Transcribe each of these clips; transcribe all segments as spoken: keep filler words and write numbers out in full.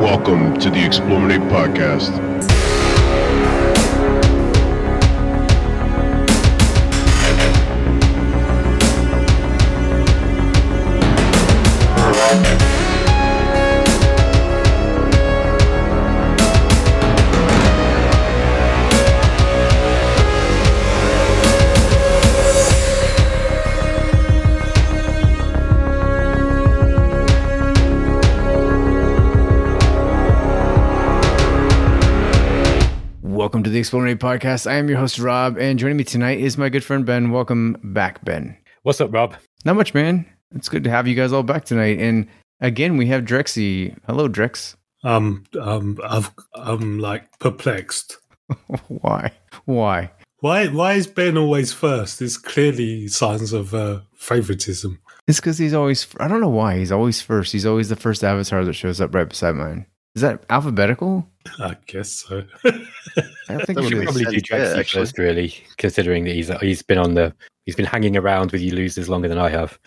Welcome to the Explorminate Podcast. Welcome to the Explorminate Podcast. I am your host, Rob, and joining me tonight is my good friend, Ben. Welcome back, Ben. What's up, Rob? Not much, man. It's good to have you guys all back tonight. And again, we have Drexy. Hello, Drex. Um, um, I've, I'm like perplexed. Why? Why? Why Why is Ben always first? It's clearly signs of uh, favoritism. It's because he's always, I don't know why he's always first. He's always the first avatar that shows up right beside mine. Is that alphabetical? I guess so. I don't think it should probably do Drexy first, really, considering that he's he's been on the he's been hanging around with you losers longer than I have.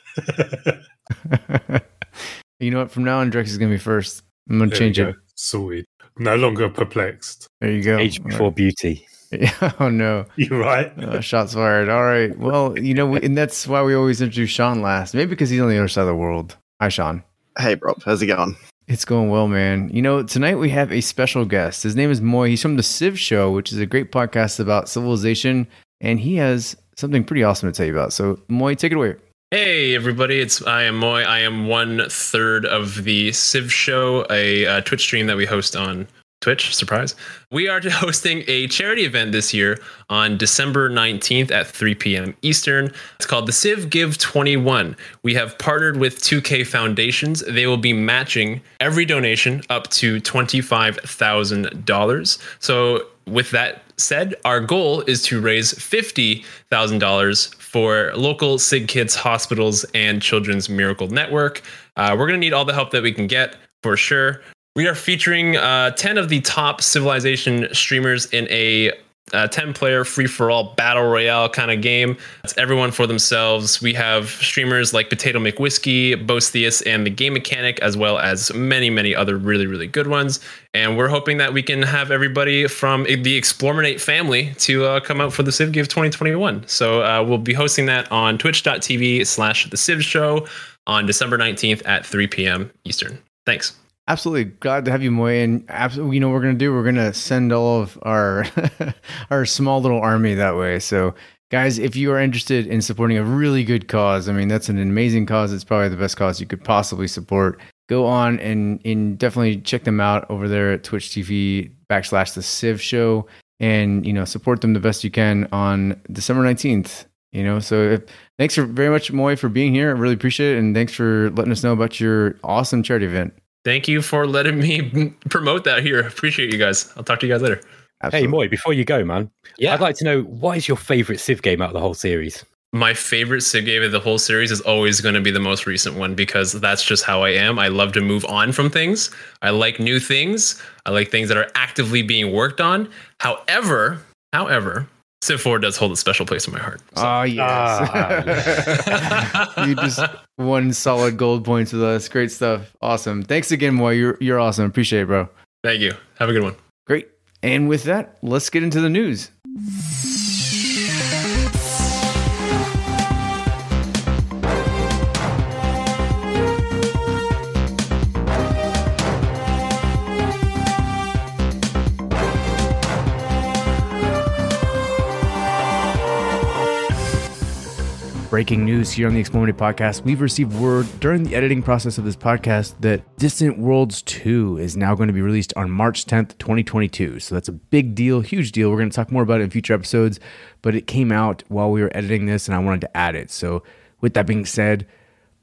You know what? From now on, Drexy's gonna be first. I'm gonna there change go. it. Sorted. No longer perplexed. There you go. Age before right. beauty. Yeah. Oh no. You're right. Uh, shots fired. All right. Well, you know, and that's why we always introduce Sean last. Maybe because he's on the other side of the world. Hi, Sean. Hey, Rob. How's it going? It's going well, man. You know, tonight we have a special guest. His name is Moy. He's from The Civ Show, which is a great podcast about civilization, and he has something pretty awesome to tell you about. So, Moy, take it away. Hey, everybody. It's I am Moy. I am one third of The Civ Show, a uh, Twitch stream that we host on Twitch. Surprise. We are hosting a charity event this year on December nineteenth at three p.m. Eastern. It's called The Civ Give twenty-one. We have partnered with two K Foundations. They will be matching every donation up to twenty-five thousand dollars. So with that said, our goal is to raise fifty thousand dollars for local Sig Kids hospitals and Children's Miracle Network. Uh, we're going to need all the help that we can get for sure. We are featuring uh, ten of the top Civilization streamers in a uh, ten-player free-for-all battle royale kind of game. It's everyone for themselves. We have streamers like Potato McWhiskey, Bosteus, and The Game Mechanic, as well as many, many other really, really good ones. And we're hoping that we can have everybody from the Explorminate family to uh, come out for the Civ Give twenty twenty-one. So uh, we'll be hosting that on twitch.tv slash The Civ Show on December nineteenth at three p.m. Eastern. Thanks. Absolutely. Glad to have you, Moy. And absolutely, you know what we're going to do? We're going to send all of our our small little army that way. So, guys, if you are interested in supporting a really good cause, I mean, that's an amazing cause. It's probably the best cause you could possibly support. Go on and, and definitely check them out over there at twitch.tv backslash the Civ Show. And, you know, support them the best you can on December nineteenth. You know, so if, thanks for very much, Moy, for being here. I really appreciate it. And thanks for letting us know about your awesome charity event. Thank you for letting me promote that here. Appreciate you guys. I'll talk to you guys later. Absolutely. Hey, Moy, before you go, man, yeah. I'd like to know, what is your favorite Civ game out of the whole series? My favorite Civ game of the whole series is always going to be the most recent one because that's just how I am. I love to move on from things. I like new things. I like things that are actively being worked on. However, however... Civ four does hold a special place in my heart. So. Oh, yes. Ah, yes. You just won solid gold points with us. Great stuff. Awesome. Thanks again, Moy. You're, you're awesome. Appreciate it, bro. Thank you. Have a good one. Great. And with that, let's get into the news. breaking news here on the Explorminate Podcast. We've received word during the editing process of this podcast that Distant Worlds two is now going to be released on March tenth, twenty twenty-two. So that's a big deal, huge deal. We're going to talk more about it in future episodes, but it came out while we were editing this and I wanted to add it. So with that being said,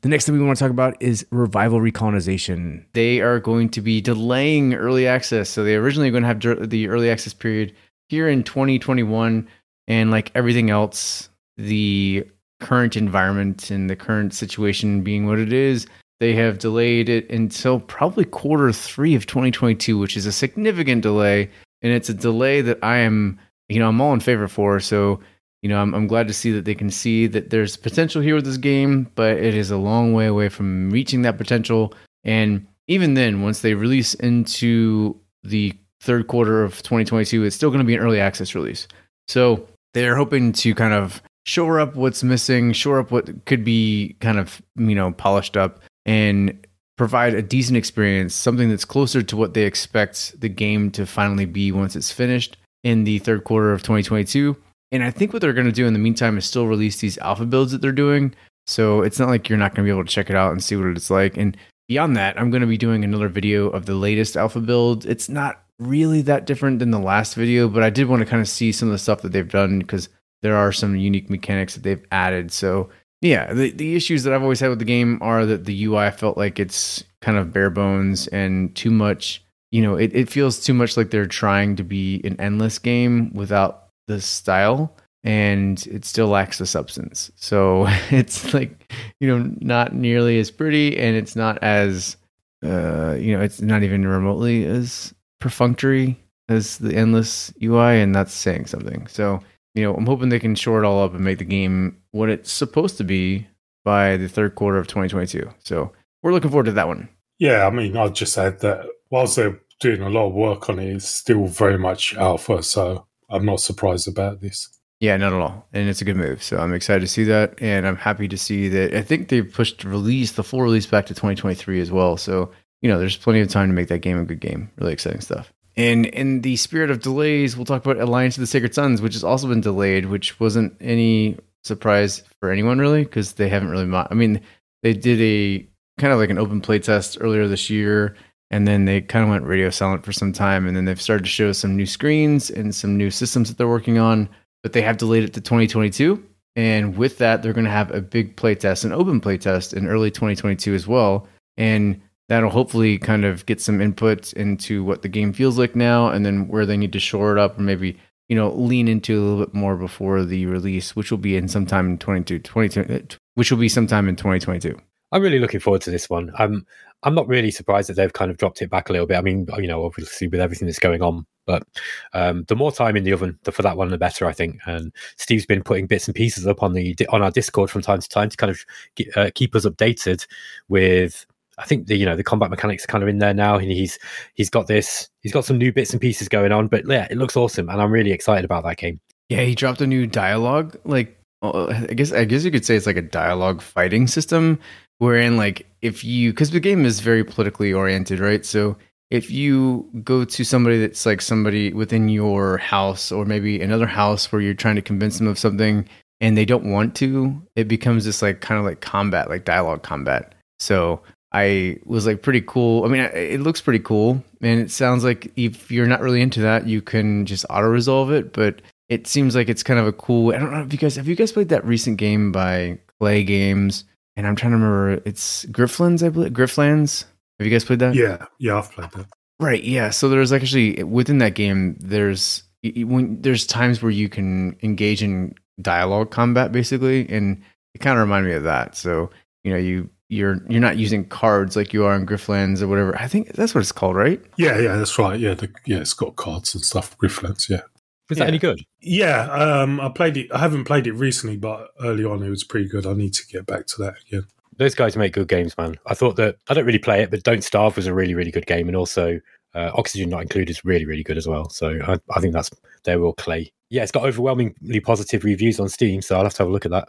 the next thing we want to talk about is Revival Recolonization. They are going to be delaying early access. So they originally were going to have the early access period here in twenty twenty-one, and like everything else, the current environment and the current situation being what it is, they have delayed it until probably quarter three of twenty twenty-two, which is a significant delay. And it's a delay that I am, you know, I'm all in favor for. So, you know, I'm, I'm glad to see that they can see that there's potential here with this game, but it is a long way away from reaching that potential. And even then, once they release into the third quarter of twenty twenty-two, it's still going to be an early access release. So they're hoping to kind of shore up what's missing, shore up what could be kind of, you know, polished up and provide a decent experience, something that's closer to what they expect the game to finally be once it's finished in the third quarter of twenty twenty-two. And I think what they're going to do in the meantime is still release these alpha builds that they're doing. So it's not like you're not going to be able to check it out and see what it's like. And beyond that, I'm going to be doing another video of the latest alpha build. It's not really that different than the last video, but I did want to kind of see some of the stuff that they've done because there are some unique mechanics that they've added. So yeah, the, the issues that I've always had with the game are that the U I felt like it's kind of bare bones and too much, you know, it, it feels too much like they're trying to be an endless game without the style, and it still lacks the substance. So it's like, you know, not nearly as pretty, and it's not as, uh, you know, it's not even remotely as perfunctory as the endless U I, and that's saying something. So, you know, I'm hoping they can shore it all up and make the game what it's supposed to be by the third quarter of twenty twenty-two. So we're looking forward to that one. Yeah, I mean, I'll just add that whilst they're doing a lot of work on it, it's still very much alpha. So I'm not surprised about this. Yeah, not at all. And it's a good move. So I'm excited to see that. And I'm happy to see that. I think they've pushed release, the full release back to twenty twenty-three as well. So, you know, there's plenty of time to make that game a good game. Really exciting stuff. And in the spirit of delays, we'll talk about Alliance of the Sacred Suns, which has also been delayed, which wasn't any surprise for anyone really, because they haven't really... Mo- I mean, they did a kind of like an open play test earlier this year, and then they kind of went radio silent for some time, and then they've started to show some new screens and some new systems that they're working on, but they have delayed it to twenty twenty-two. And with that, they're going to have a big play test, an open play test in early twenty twenty-two as well. And that'll hopefully kind of get some input into what the game feels like now and then where they need to shore it up or maybe, you know, lean into a little bit more before the release, which will be in sometime in twenty-two, twenty, which will be sometime in twenty twenty-two. I'm really looking forward to this one. I'm, I'm not really surprised that they've kind of dropped it back a little bit. I mean, you know, obviously with everything that's going on, but um, the more time in the oven the, for that one, the better, I think. And Steve's been putting bits and pieces up on the on our Discord from time to time to kind of get, uh, keep us updated with... I think the you know the combat mechanics are kind of in there now, and he's he's got this he's got some new bits and pieces going on, but yeah, it looks awesome, and I'm really excited about that game. Yeah, he dropped a new dialogue, like I guess I guess you could say it's like a dialogue fighting system, wherein like if you because the game is very politically oriented, right? So if you go to somebody that's like somebody within your house or maybe another house where you're trying to convince them of something and they don't want to, it becomes this like kind of like combat, like dialogue combat. So I was like pretty cool. I mean, it looks pretty cool. And it sounds like if you're not really into that, you can just auto resolve it. But it seems like it's kind of a cool... I don't know if you guys... Have you guys played that recent game by Clay Games? And I'm trying to remember. It's Griftlands, I believe. Griftlands. Have you guys played that? Yeah. Yeah, I've played that. Right. Yeah. So there's actually... Within that game, there's when there's times where you can engage in dialogue combat, basically. And it kind of reminded me of that. So, you know, you... You're you're not using cards like you are in Griftlands or whatever. I think that's what it's called, right? Yeah, yeah, that's right. Yeah, the, yeah, it's got cards and stuff. Griftlands, yeah. Is yeah. that any good? Yeah, um, I played it. I haven't played it recently, but early on it was pretty good. I need to get back to that again. Those guys make good games, man. I thought that I don't really play it, but Don't Starve was a really really good game, and also uh, Oxygen Not Included is really really good as well. So I, I think that's their real clay. Yeah, it's got overwhelmingly positive reviews on Steam, so I'll have to have a look at that.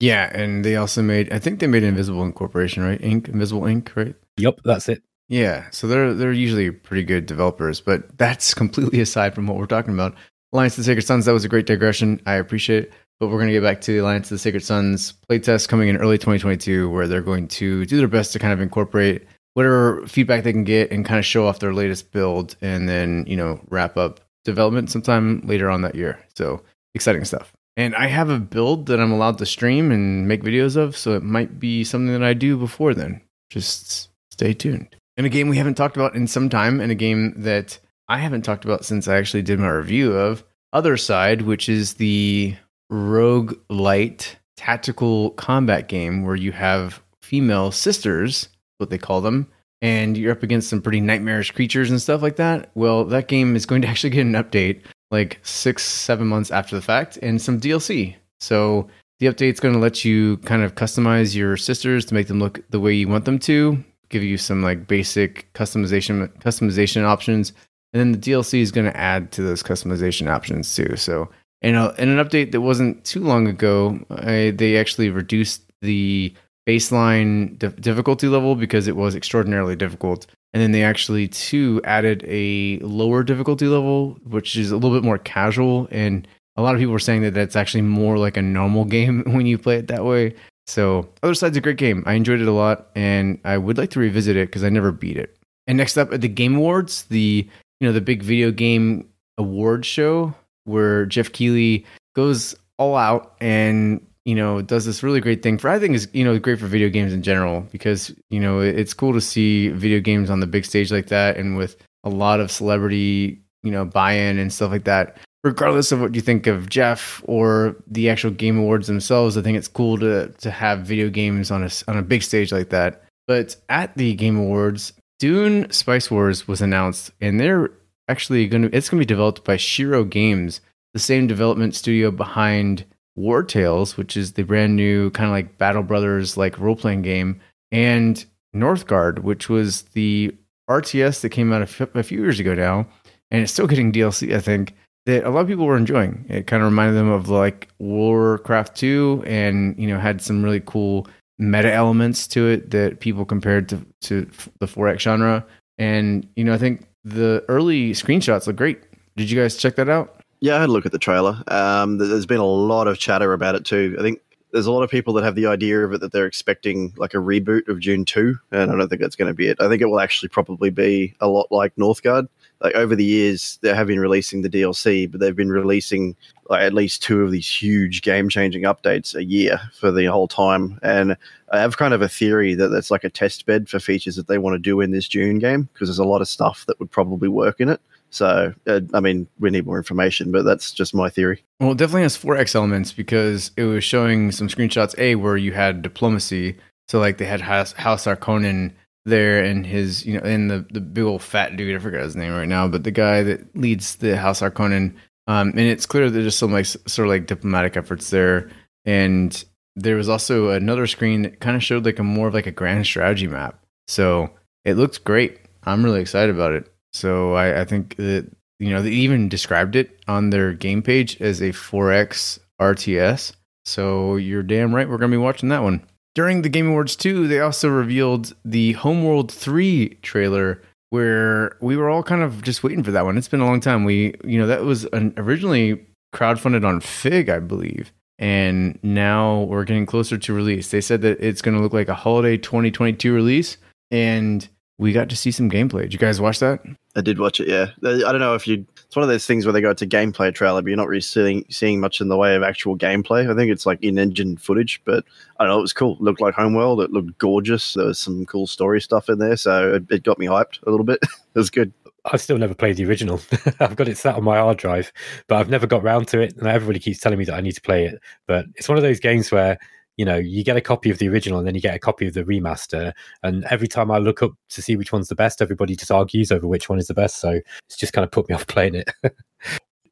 Yeah, and they also made, I think they made Invisible Incorporation, right? Inc, Invisible Incorporated, right? Yep, that's it. Yeah, so they're they're usually pretty good developers, but that's completely aside from what we're talking about. Alliance of the Sacred Suns, that was a great digression. I appreciate it. But we're going to get back to the Alliance of the Sacred Suns playtest coming in early twenty twenty-two, where they're going to do their best to kind of incorporate whatever feedback they can get and kind of show off their latest build, and then, you know, wrap up development sometime later on that year. So exciting stuff. And I have a build that I'm allowed to stream and make videos of, so it might be something that I do before then. Just stay tuned. And a game we haven't talked about in some time, and a game that I haven't talked about since I actually did my review of Other Side, which is the roguelite tactical combat game where you have female sisters, what they call them, and you're up against some pretty nightmarish creatures and stuff like that. Well, that game is going to actually get an update like six, seven months after the fact, and some D L C. So the update's going to let you kind of customize your sisters to make them look the way you want them to, give you some like basic customization customization options, and then the D L C is going to add to those customization options too. So, and in an update that wasn't too long ago, I, they actually reduced the baseline dif- difficulty level because it was extraordinarily difficult. And then they actually, too, added a lower difficulty level, which is a little bit more casual. And a lot of people were saying that that's actually more like a normal game when you play it that way. So Other Side's a great game. I enjoyed it a lot, and I would like to revisit it because I never beat it. And next up at the Game Awards, the, you know, the big video game award show where Jeff Keighley goes all out and, you know, does this really great thing for, I think is, you know, great for video games in general, because, you know, it's cool to see video games on the big stage like that, and with a lot of celebrity, you know, buy-in and stuff like that, regardless of what you think of Jeff or the actual Game Awards themselves. I think it's cool to to have video games on a, on a big stage like that. But at the Game Awards, Dune Spice Wars was announced, and they're actually going to, it's going to be developed by Shiro Games, the same development studio behind War Tales, which is the brand new kind of like Battle Brothers like role-playing game, and Northgard, which was the R T S that came out a few years ago now, and it's still getting D L C, I think, that a lot of people were enjoying. It kind of reminded them of like Warcraft two, and, you know, had some really cool meta elements to it that people compared to, to the four X genre. And, you know, I think the early screenshots look great. Did you guys check that out? Yeah, I had a look at the trailer. Um, there's been a lot of chatter about it too. I think there's a lot of people that have the idea of it that they're expecting like a reboot of Dune two, and I don't think that's going to be it. I think it will actually probably be a lot like Northgard. Like over the years, they have been releasing the D L C, but they've been releasing like at least two of these huge game-changing updates a year for the whole time. And I have kind of a theory that that's like a test bed for features that they want to do in this Dune game, because there's a lot of stuff that would probably work in it. So, uh, I mean, we need more information, but that's just my theory. Well, it definitely has four X elements, because it was showing some screenshots, A, where you had diplomacy. So, like, they had House, House Harkonnen there, and his, you know, and the, the big old fat dude, I forgot his name right now, but the guy that leads the House Harkonnen. Um, and it's clear there's just some, like, sort of, like, diplomatic efforts there. And there was also another screen that kind of showed, like, a more of, like, a grand strategy map. So, it looks great. I'm really excited about it. So I, I think that, you know, they even described it on their game page as a four X R T S. So you're damn right we're going to be watching that one. During the Game Awards too, they also revealed the Homeworld three trailer, where we were all kind of just waiting for that one. It's been a long time. We, you know, that was an originally crowdfunded on Fig, I believe. And now we're getting closer to release. They said that it's going to look like a holiday twenty twenty-two release. And we got to see some gameplay. Did you guys watch that? I did watch it, yeah. I don't know if you... It's one of those things where they go to gameplay trailer, but you're not really seeing, seeing much in the way of actual gameplay. I think it's like in-engine footage, but I don't know, it was cool. It looked like Homeworld. It looked gorgeous. There was some cool story stuff in there, so it, it got me hyped a little bit. It was good. I've still never played the original. I've got it sat on my hard drive, but I've never got around to it, and everybody keeps telling me that I need to play it. But it's one of those games where, you know, you get a copy of the original and then you get a copy of the remaster. And every time I look up to see which one's the best, everybody just argues over which one is the best. So it's just kind of put me off playing it.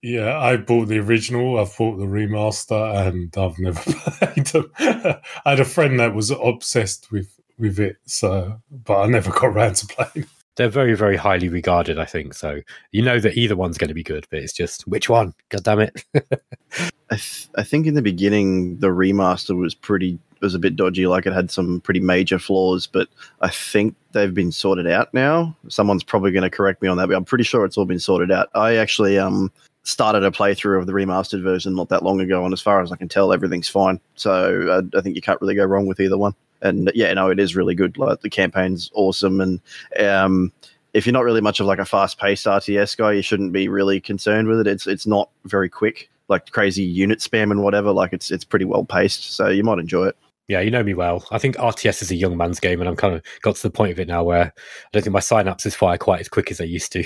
Yeah, I bought the original, I've bought the remaster, and I've never played them. I had a friend that was obsessed with, with it, so, but I never got around to playing. They're very, very highly regarded, I think. So you know that either one's going to be good, but it's just, which one? God damn it. I, th- I think in the beginning, the remaster was pretty, was a bit dodgy. Like it had some pretty major flaws, but I think they've been sorted out now. Someone's probably going to correct me on that, but I'm pretty sure it's all been sorted out. I actually um, started a playthrough of the remastered version not that long ago, and as far as I can tell, everything's fine. So uh, I think you can't really go wrong with either one. And yeah, no, it is really good. Like, the campaign's awesome, and um, if you're not really much of like a fast-paced R T S guy, you shouldn't be really concerned with it. It's it's not very quick, like crazy unit spam and whatever. Like it's it's pretty well paced, so you might enjoy it. Yeah, you know me well. I think R T S is a young man's game, and I'm kind of got to the point of it now where I don't think my synapses fire quite as quick as they used to.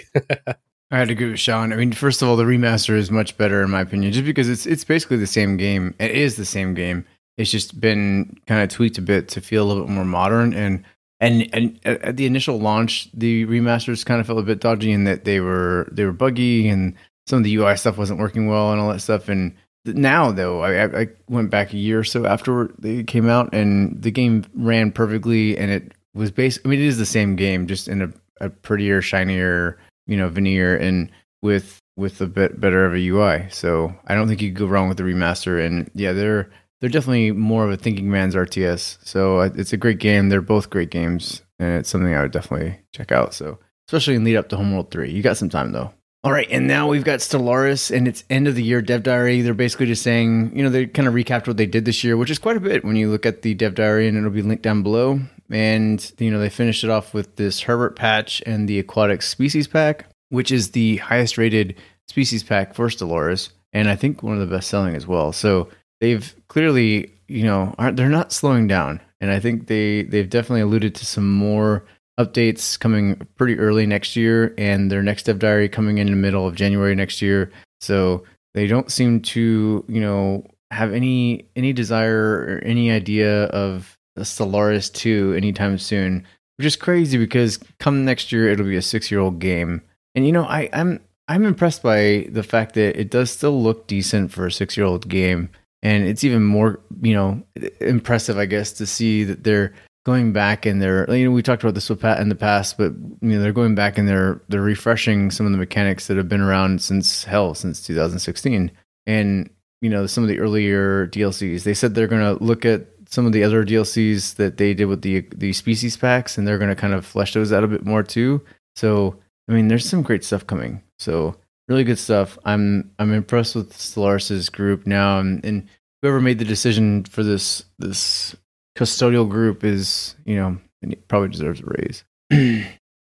I had to agree with Sean. I mean, first of all, the remaster is much better in my opinion, just because it's it's basically the same game. It is the same game. It's just been kind of tweaked a bit to feel a little bit more modern. And and and at the initial launch, the remasters kind of felt a bit dodgy in that they were they were buggy, and some of the U I stuff wasn't working well, and all that stuff. And now, though, I, I went back a year or so after they came out, and the game ran perfectly, and it was based. I mean, it is the same game, just in a, a prettier, shinier, you know, veneer, and with with a bit better of a U I. So I don't think you could go wrong with the remaster. And yeah, they're they're definitely more of a thinking man's R T S. So it's a great game. They're both great games, and it's something I would definitely check out. So especially in lead up to Homeworld three, you got some time though. All right, and now we've got Stellaris and its end-of-the-year dev diary. They're basically just saying, you know, they kind of recapped what they did this year, which is quite a bit when you look at the dev diary, and it'll be linked down below. And, you know, they finished it off with this Herbert patch and the Aquatic Species Pack, which is the highest-rated species pack for Stellaris, and I think one of the best-selling as well. So they've clearly, you know, aren't, they're not slowing down, and I think they, they've definitely alluded to some more updates coming pretty early next year, and their next dev diary coming in the middle of January next year. So they don't seem to, you know, have any any desire or any idea of a Stellaris two anytime soon, which is crazy because come next year it'll be a six-year-old game. And you know, I, I'm I'm impressed by the fact that it does still look decent for a six-year-old game, and it's even more, you know, impressive, I guess, to see that they're going back and they're, you know, we talked about this in the past, but you know, they're going back and they're they're refreshing some of the mechanics that have been around since hell since two thousand sixteen. And you know, some of the earlier D L Cs, they said they're going to look at some of the other D L Cs that they did with the the species packs, and they're going to kind of flesh those out a bit more too. So I mean, there's some great stuff coming. So really good stuff. I'm I'm impressed with Stellaris's group now, and, and whoever made the decision for this this. custodial group is, you know, probably deserves a raise.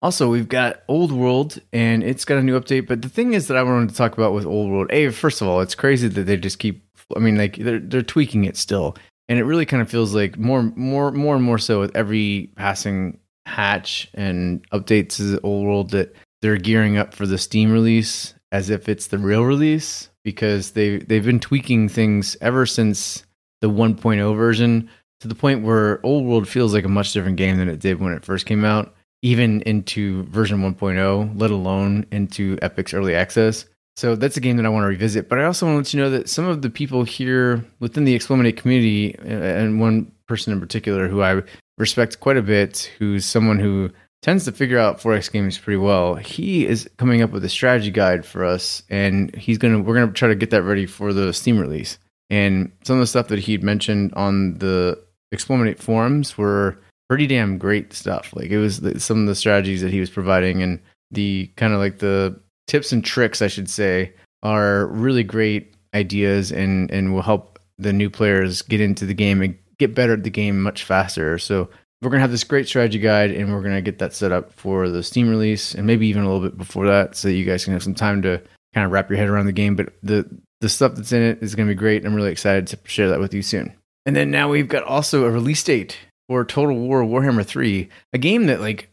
Also, we've got Old World, and it's got a new update. But the thing is that I wanted to talk about with Old World, A, first of all, it's crazy that they just keep, I mean, like, they're they're tweaking it still. And it really kind of feels like more, more, more and more so with every passing patch and updates to the Old World that they're gearing up for the Steam release as if it's the real release, because they, they've been tweaking things ever since the one point oh version, to the point where Old World feels like a much different game than it did when it first came out, even into version one point oh, let alone into Epic's early access. So that's a game that I want to revisit. But I also want to let you know that some of the people here within the Explorminate community, and one person in particular who I respect quite a bit, who's someone who tends to figure out four X games pretty well, he is coming up with a strategy guide for us, and he's gonna we're gonna try to get that ready for the Steam release. And some of the stuff that he'd mentioned on the Explorminate forums were pretty damn great stuff. Like, it was the, some of the strategies that he was providing, and the kind of like the tips and tricks, I should say, are really great ideas, and, and will help the new players get into the game and get better at the game much faster. So we're going to have this great strategy guide, and we're going to get that set up for the Steam release, and maybe even a little bit before that, so that you guys can have some time to kind of wrap your head around the game. But the, the stuff that's in it is going to be great. I'm really excited to share that with you soon. And then now we've got also a release date for Total War Warhammer three, a game that, like,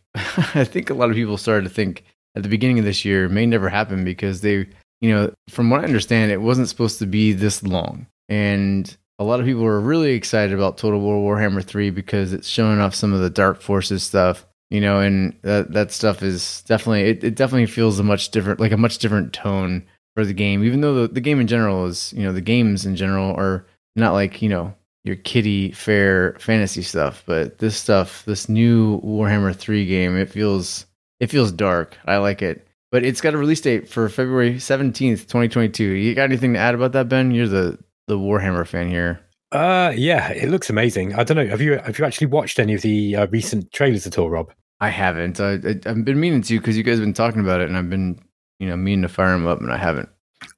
I think a lot of people started to think at the beginning of this year may never happen, because they, you know, from what I understand, it wasn't supposed to be this long. And a lot of people were really excited about Total War Warhammer three because it's showing off some of the Dark Forces stuff, you know, and that, that stuff is definitely, it, it definitely feels a much different, like a much different tone for the game, even though the, the game in general is, you know, the games in general are not like, you know, your kiddie fair fantasy stuff, but this stuff, this new Warhammer three game, it feels it feels dark. I like it. But it's got a release date for February seventeenth, twenty twenty-two. You got anything to add about that, Ben? You're the, the Warhammer fan here. Uh, yeah, it looks amazing. I don't know. Have you have you actually watched any of the uh, recent trailers at all, Rob? I haven't. I, I, I've been meaning to, because you guys have been talking about it, and I've been, you know, meaning to fire them up, and I haven't.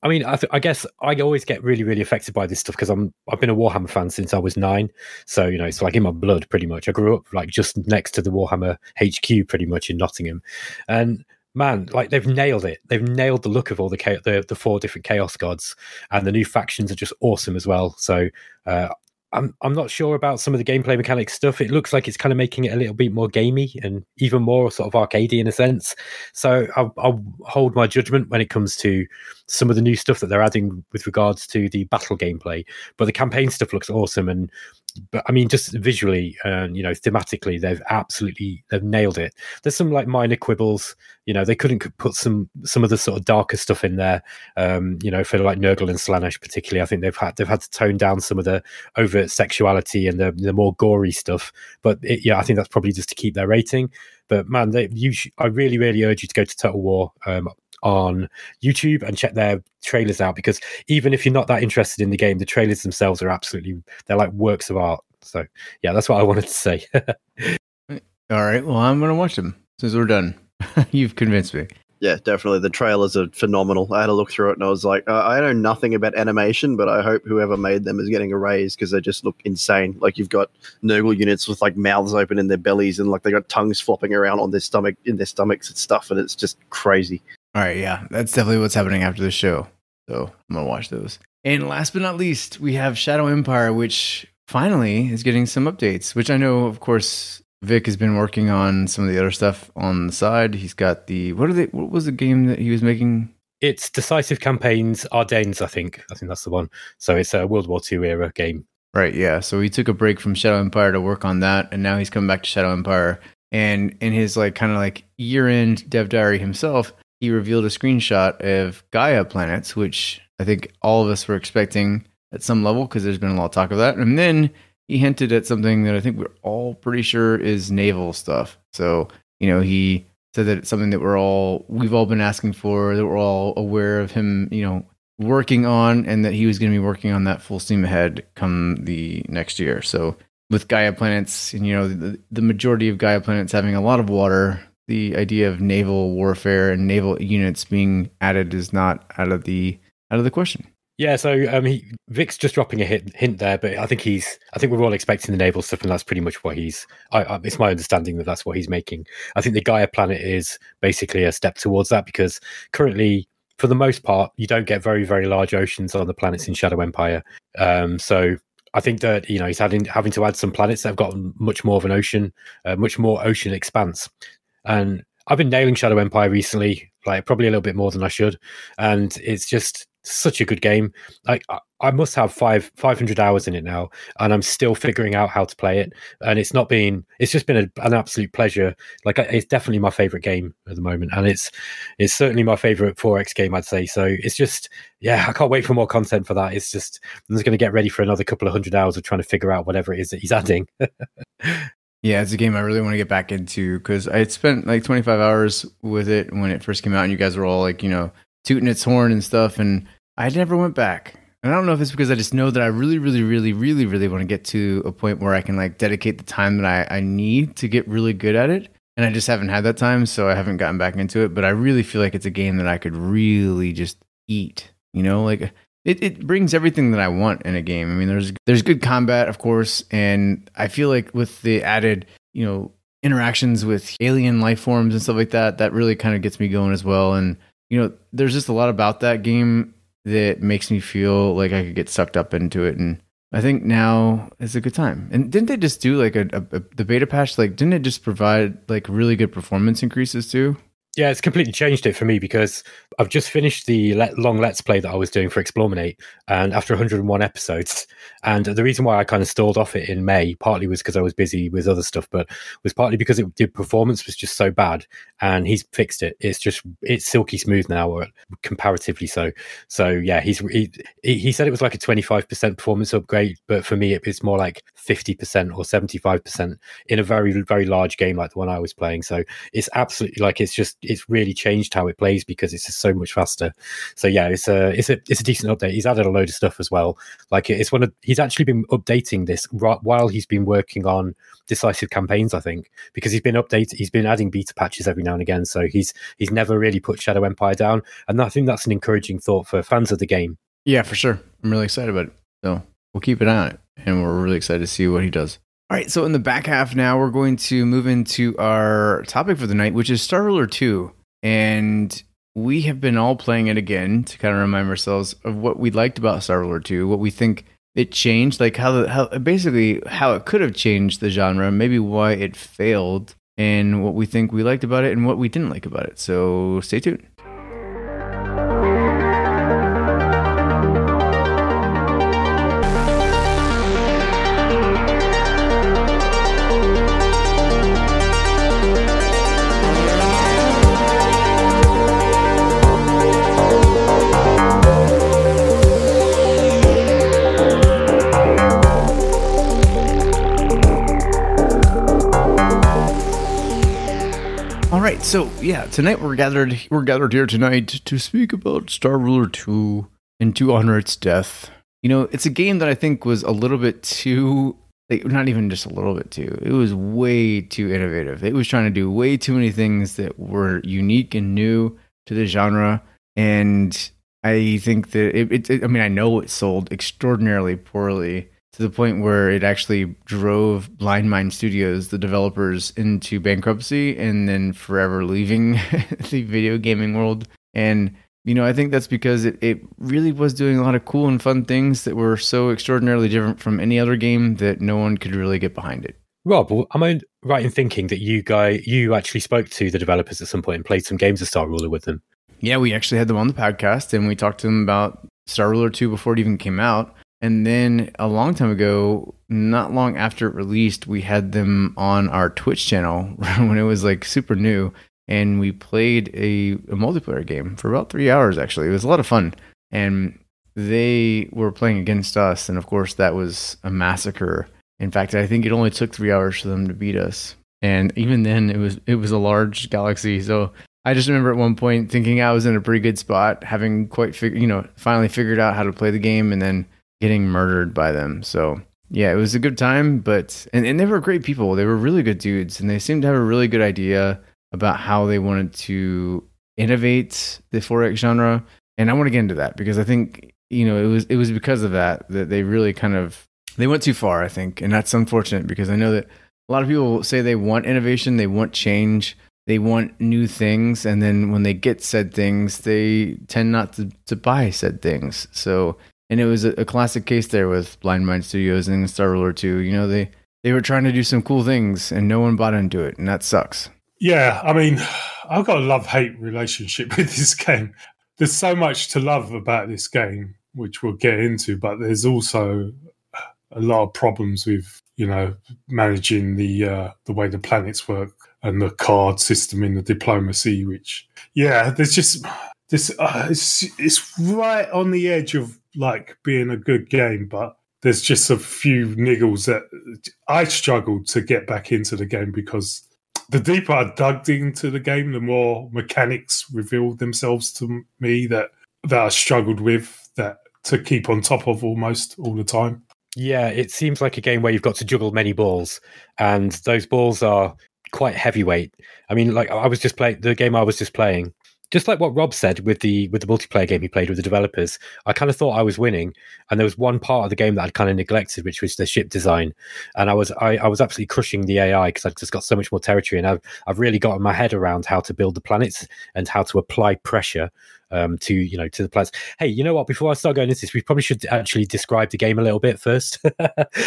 I mean, I, th- I guess I always get really, really affected by this stuff because I'm I've been a Warhammer fan since I was nine. So, you know, it's like in my blood pretty much. I grew up like just next to the Warhammer H Q pretty much in Nottingham. And man, like they've nailed it. They've nailed the look of all the cha- the, the four different Chaos Gods, and the new factions are just awesome as well. So uh, I'm I'm not sure about some of the gameplay mechanics stuff. It looks like it's kind of making it a little bit more gamey and even more sort of arcadey in a sense. So I'll, I'll hold my judgment when it comes to some of the new stuff that they're adding with regards to the battle gameplay. But the campaign stuff looks awesome, and but I mean, just visually and, you know, thematically, they've absolutely they've nailed it. There's some like minor quibbles, you know, they couldn't put some some of the sort of darker stuff in there, um, you know, for like Nurgle and Slaanesh particularly. I think they've had they've had to tone down some of the overt sexuality and the, the more gory stuff. But it, yeah, I think that's probably just to keep their rating. But man, they, you sh- I really really urge you to go to Total War Um, on YouTube and check their trailers out, because even if you're not that interested in the game, the trailers themselves are absolutely, they're like works of art. So yeah, that's what I wanted to say. All right, well, I'm gonna watch them since we're done. You've convinced me. Yeah, definitely, the trailers are phenomenal. I had a look through it and I was like, uh, I know nothing about animation, but I hope whoever made them is getting a raise, because they just look insane. Like, you've got Nurgle units with like mouths open in their bellies, and like they got tongues flopping around on their stomach in their stomachs and stuff, and it's just crazy. All right, yeah, that's definitely what's happening after the show. So I'm going to watch those. And last but not least, we have Shadow Empire, which finally is getting some updates, which I know, of course, Vic has been working on some of the other stuff on the side. He's got the, what are they? What was the game that he was making? It's Decisive Campaigns Ardennes, I think. I think that's the one. So it's a World War Two era game. Right, yeah. So he took a break from Shadow Empire to work on that, and now he's coming back to Shadow Empire. And in his like kind of like year-end dev diary himself, he revealed a screenshot of Gaia planets, which I think all of us were expecting at some level, because there's been a lot of talk of that. And then he hinted at something that I think we're all pretty sure is naval stuff. So, you know, he said that it's something that we're all, we've all been asking for, that we're all aware of him, you know, working on, and that he was going to be working on that full steam ahead come the next year. So with Gaia planets, and, you know, the, the majority of Gaia planets having a lot of water, the idea of naval warfare and naval units being added is not out of the out of the question. Yeah, so um, he, Vic's just dropping a hint, hint there, but I think he's I think we're all expecting the naval stuff, and that's pretty much what he's. I, I, it's my understanding that that's what he's making. I think the Gaia planet is basically a step towards that, because currently, for the most part, you don't get very very large oceans on the planets in Shadow Empire. Um, so. I think that, you know, he's having having to add some planets that have got much more of an ocean, uh, much more ocean expanse. And I've been nailing Shadow Empire recently, like probably a little bit more than I should, and it's just such a good game. Like I, I must have five five hundred hours in it now, and I'm still figuring out how to play it. And it's not been, it's just been a, an absolute pleasure. Like, it's definitely my favorite game at the moment, and it's it's certainly my favorite four X game, I'd say. So it's just, yeah, I can't wait for more content for that. It's just, I'm just going to get ready for another couple of hundred hours of trying to figure out whatever it is that he's adding. Yeah, it's a game I really want to get back into, because I had spent like twenty-five hours with it when it first came out, and you guys were all like, you know, tooting its horn and stuff, and I never went back. And I don't know if it's because I just know that I really, really, really, really, really want to get to a point where I can like dedicate the time that I, I need to get really good at it, and I just haven't had that time, so I haven't gotten back into it. But I really feel like it's a game that I could really just eat, you know, like... It it brings everything that I want in a game. I mean, there's there's good combat, of course, and I feel like with the added, you know, interactions with alien life forms and stuff like that, that really kind of gets me going as well. And, you know, there's just a lot about that game that makes me feel like I could get sucked up into it. And I think now is a good time. And didn't they just do like a, a, a the beta patch? Like, didn't it just provide like really good performance increases too? Yeah, it's completely changed it for me, because I've just finished the let, long Let's Play that I was doing for Explorminate, and after one hundred one episodes. And the reason why I kind of stalled off it in May partly was because I was busy with other stuff, but was partly because it, the performance was just so bad, and he's fixed it. It's just, it's silky smooth now, or comparatively so. So yeah, he's he, he said it was like a twenty-five percent performance upgrade, but for me, it's more like fifty percent or seventy-five percent in a very, very large game like the one I was playing. So it's absolutely like, it's just, it's really changed how it plays because it's just so much faster. So yeah, it's a it's a it's a decent update. He's added a load of stuff as well. Like it's one of he's actually been updating this while he's been working on Decisive Campaigns, I think, because he's been updating, he's been adding beta patches every now and again. So he's he's never really put Shadow Empire down, and I think that's an encouraging thought for fans of the game. Yeah, for sure. I'm really excited about it. So we'll keep an eye on it, and we're really excited to see what he does. All right, so in the back half now, we're going to move into our topic for the night, which is Star Ruler two. And we have been all playing it again to kind of remind ourselves of what we liked about Star Ruler two, what we think it changed, like how, the, how basically how it could have changed the genre, maybe why it failed, and what we think we liked about it and what we didn't like about it. So stay tuned. So yeah, tonight we're gathered we're gathered here tonight to speak about Star Ruler two and to honor its death. You know, it's a game that I think was a little bit too, like, not even just a little bit too, it was way too innovative. It was trying to do way too many things that were unique and new to the genre, and I think that it, it, it I mean, I know it sold extraordinarily poorly, to the point where it actually drove Blind Mind Studios, the developers, into bankruptcy and then forever leaving the video gaming world. And, you know, I think that's because it, it really was doing a lot of cool and fun things that were so extraordinarily different from any other game that no one could really get behind it. Rob, am I right in thinking that you guy you actually spoke to the developers at some point and played some games of Star Ruler with them? Yeah, we actually had them on the podcast and we talked to them about Star Ruler two before it even came out. And then a long time ago, not long after it released, we had them on our Twitch channel when it was like super new. And we played a, a multiplayer game for about three hours, actually. It was a lot of fun. And they were playing against us. And of course, that was a massacre. In fact, I think it only took three hours for them to beat us. And even then, it was it was a large galaxy. So I just remember at one point thinking I was in a pretty good spot, having quite, fig- you know, finally figured out how to play the game. And then getting murdered by them. So yeah, it was a good time, but and, and they were great people. They were really good dudes, and they seemed to have a really good idea about how they wanted to innovate the four X genre. And I want to get into that because I think, you know, it was it was because of that that they really kind of they went too far, I think, and that's unfortunate because I know that a lot of people say they want innovation, they want change, they want new things, and then when they get said things, they tend not to, to buy said things. So and it was a classic case there with Blind Mind Studios and Star Ruler two. You know, they, they were trying to do some cool things and no one bought into it. And that sucks. Yeah, I mean, I've got a love-hate relationship with this game. There's so much to love about this game, which we'll get into. But there's also a lot of problems with, you know, managing the uh, the way the planets work and the card system in the diplomacy, which, yeah, there's just this. Uh, it's, it's right on the edge of, like, being a good game, but there's just a few niggles that I struggled to get back into the game because the deeper I dug into the game, the more mechanics revealed themselves to me that that I struggled with, that to keep on top of almost all the time. Yeah, it seems like a game where you've got to juggle many balls, and those balls are quite heavyweight. I mean, like I was just playing the game I was just playing. Just like what Rob said with the with the multiplayer game he played with the developers, I kind of thought I was winning, and there was one part of the game that I'd kind of neglected, which was the ship design, and I was I, I was absolutely crushing the A I because I've just got so much more territory, and I've I've really gotten my head around how to build the planets and how to apply pressure um, to you know to the planets. Hey, you know what? Before I start going into this, we probably should actually describe the game a little bit first,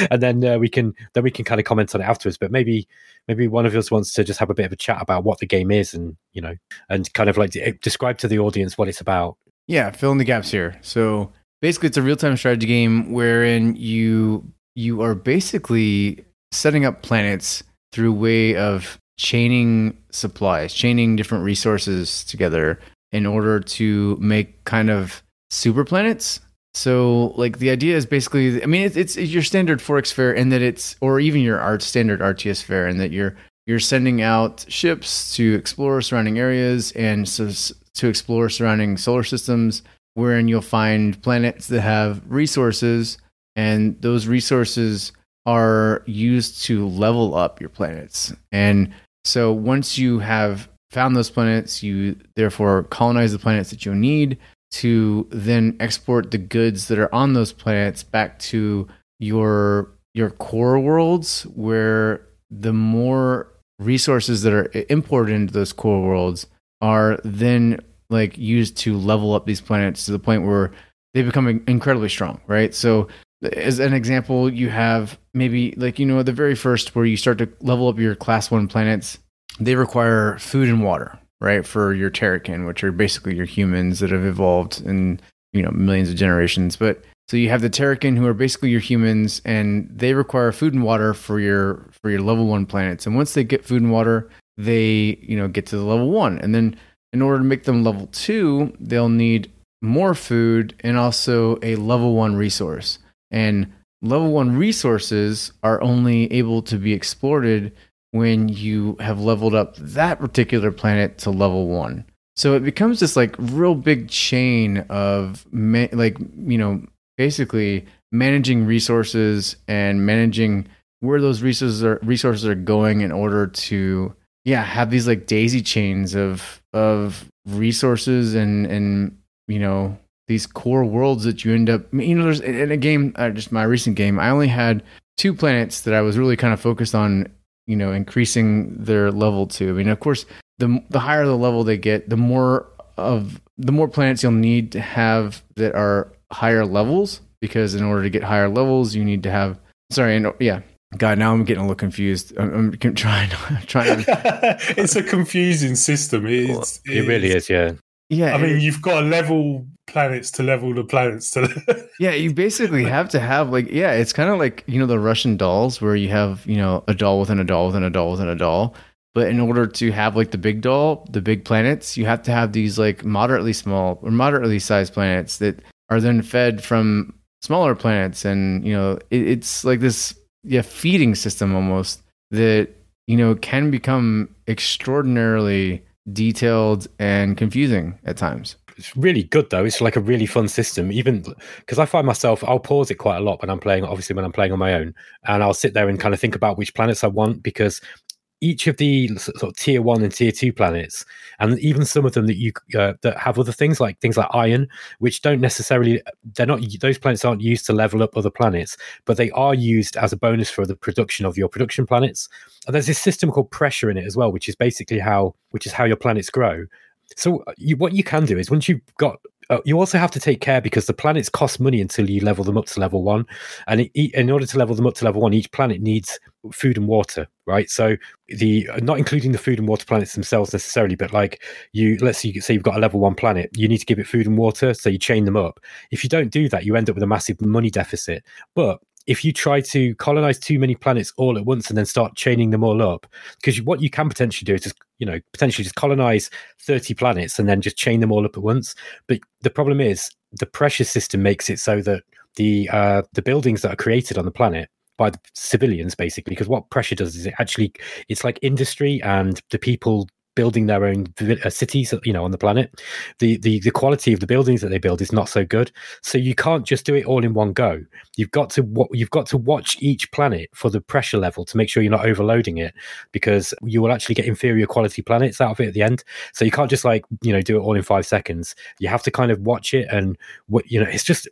and then uh, we can then we can kind of comment on it afterwards. But maybe maybe one of us wants to just have a bit of a chat about what the game is, and you know, and kind of like. To, describe to the audience what it's about. Yeah, fill in the gaps here. So basically it's a real-time strategy game wherein you you are basically setting up planets through way of chaining supplies, chaining different resources together in order to make kind of super planets. So like the idea is basically, I mean, it's, it's your standard four X fare in that it's, or even your art standard R T S fare in that you're You're sending out ships to explore surrounding areas and so to explore surrounding solar systems, wherein you'll find planets that have resources, and those resources are used to level up your planets. And so once you have found those planets, you therefore colonize the planets that you need to then export the goods that are on those planets back to your your core worlds, where the more resources that are imported into those core worlds are then like used to level up these planets to the point where they become incredibly strong, right? So as an example, you have maybe like, you know, the very first where you start to level up your class one planets, they require food and water, right? For your Terrican, which are basically your humans that have evolved in, you know, millions of generations. But so you have the Terrican, who are basically your humans, and they require food and water for your for your level one planets. And once they get food and water, they, you know, get to the level one. And then in order to make them level two, they'll need more food and also a level one resource. And level one resources are only able to be exported when you have leveled up that particular planet to level one. So it becomes this like real big chain of ma- like, you know, basically managing resources and managing where those resources are resources are going in order to, yeah, have these like daisy chains of of resources and and you know, these core worlds that you end up, you know, there's in a game, uh, just my recent game, I only had two planets that I was really kind of focused on, you know, increasing their level to. I mean, of course, the the higher the level they get, the more of the more planets you'll need to have that are higher levels, because in order to get higher levels, you need to have, sorry, and yeah, God, now I'm getting a little confused. I'm, I'm trying, I'm trying. To, it's a confusing system. It's, it it's, really is, yeah. Yeah, I mean, you've got to level planets to level the planets to. Yeah, you basically have to have like, yeah, it's kind of like, you know, the Russian dolls where you have, you know, a doll within a doll within a doll within a doll. But in order to have like the big doll, the big planets, you have to have these like moderately small or moderately sized planets that are then fed from smaller planets. And, you know, it, it's like this yeah feeding system almost that, you know, can become extraordinarily detailed and confusing at times. It's really good though. It's like a really fun system, even because I find myself, I'll pause it quite a lot when I'm playing, obviously when I'm playing on my own, and I'll sit there and kind of think about which planets I want, because each of the sort of tier one and tier two planets, and even some of them that you uh, that have other things like things like iron, which don't necessarily, they're not, those planets aren't used to level up other planets, but they are used as a bonus for the production of your production planets. And there's this system called pressure in it as well, which is basically how which is how your planets grow. So you, what you can do is once you've got, uh, you also have to take care, because the planets cost money until you level them up to level one. And it, in order to level them up to level one, each planet needs food and water, right? So the, not including the food and water planets themselves necessarily, but like you, let's say, you, say you've got a level one planet, you need to give it food and water. So you chain them up. If you don't do that, you end up with a massive money deficit. But if you try to colonize too many planets all at once and then start chaining them all up, because what you can potentially do is just, you know, potentially just colonize thirty planets and then just chain them all up at once. But the problem is the pressure system makes it so that the uh, the buildings that are created on the planet by the civilians, basically, because what pressure does is it actually, it's like industry and the people building their own cities, you know, on the planet, the, the the quality of the buildings that they build is not so good. So you can't just do it all in one go. You've got to what you've got to watch each planet for the pressure level to make sure you're not overloading it, because you will actually get inferior quality planets out of it at the end. So you can't just like, you know, do it all in five seconds. You have to kind of watch it, and what, you know, it's just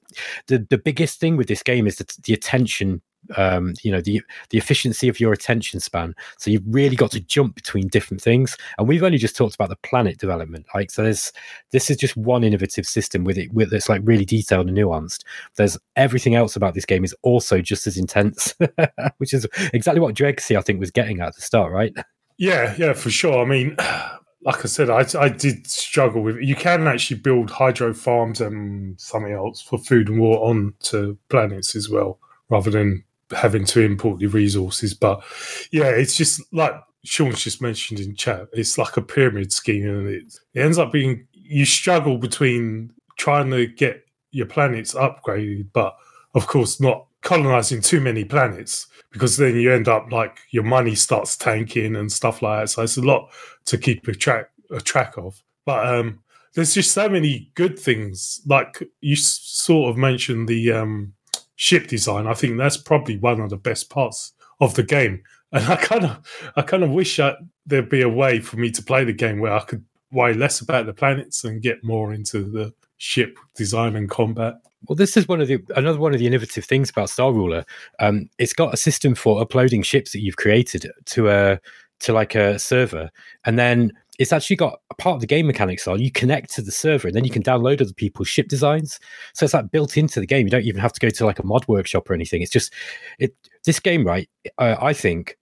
the the biggest thing with this game is the, the attention. Um, you know, the the efficiency of your attention span. So you've really got to jump between different things. And we've only just talked about the planet development. Like, so there's this is just one innovative system with it with that's like really detailed and nuanced. There's everything else about this game is also just as intense, which is exactly what Drexy, I think, was getting at the start, right? Yeah, yeah, for sure. I mean, like I said, I, I did struggle with it. You can actually build hydro farms and something else for food and water onto planets as well, rather than having to import the resources. But yeah, it's just like Sean's just mentioned in chat, it's like a pyramid scheme, and it, it ends up being you struggle between trying to get your planets upgraded, but of course not colonizing too many planets, because then you end up like your money starts tanking and stuff like that. So it's a lot to keep a track a track of. But um, there's just so many good things. Like you sort of mentioned the um, ship design. I think that's probably one of the best parts of the game. And I kind of, I kind of wish I, there'd be a way for me to play the game where I could worry less about the planets and get more into the ship design and combat. Well, this is one of the another one of the innovative things about Star Ruler. Um, it's got a system for uploading ships that you've created to a to like a server, and then it's actually got a part of the game mechanics are you connect to the server and then you can download other people's ship designs. So it's like built into the game. You don't even have to go to like a mod workshop or anything. It's just it this game, right? Uh, I think,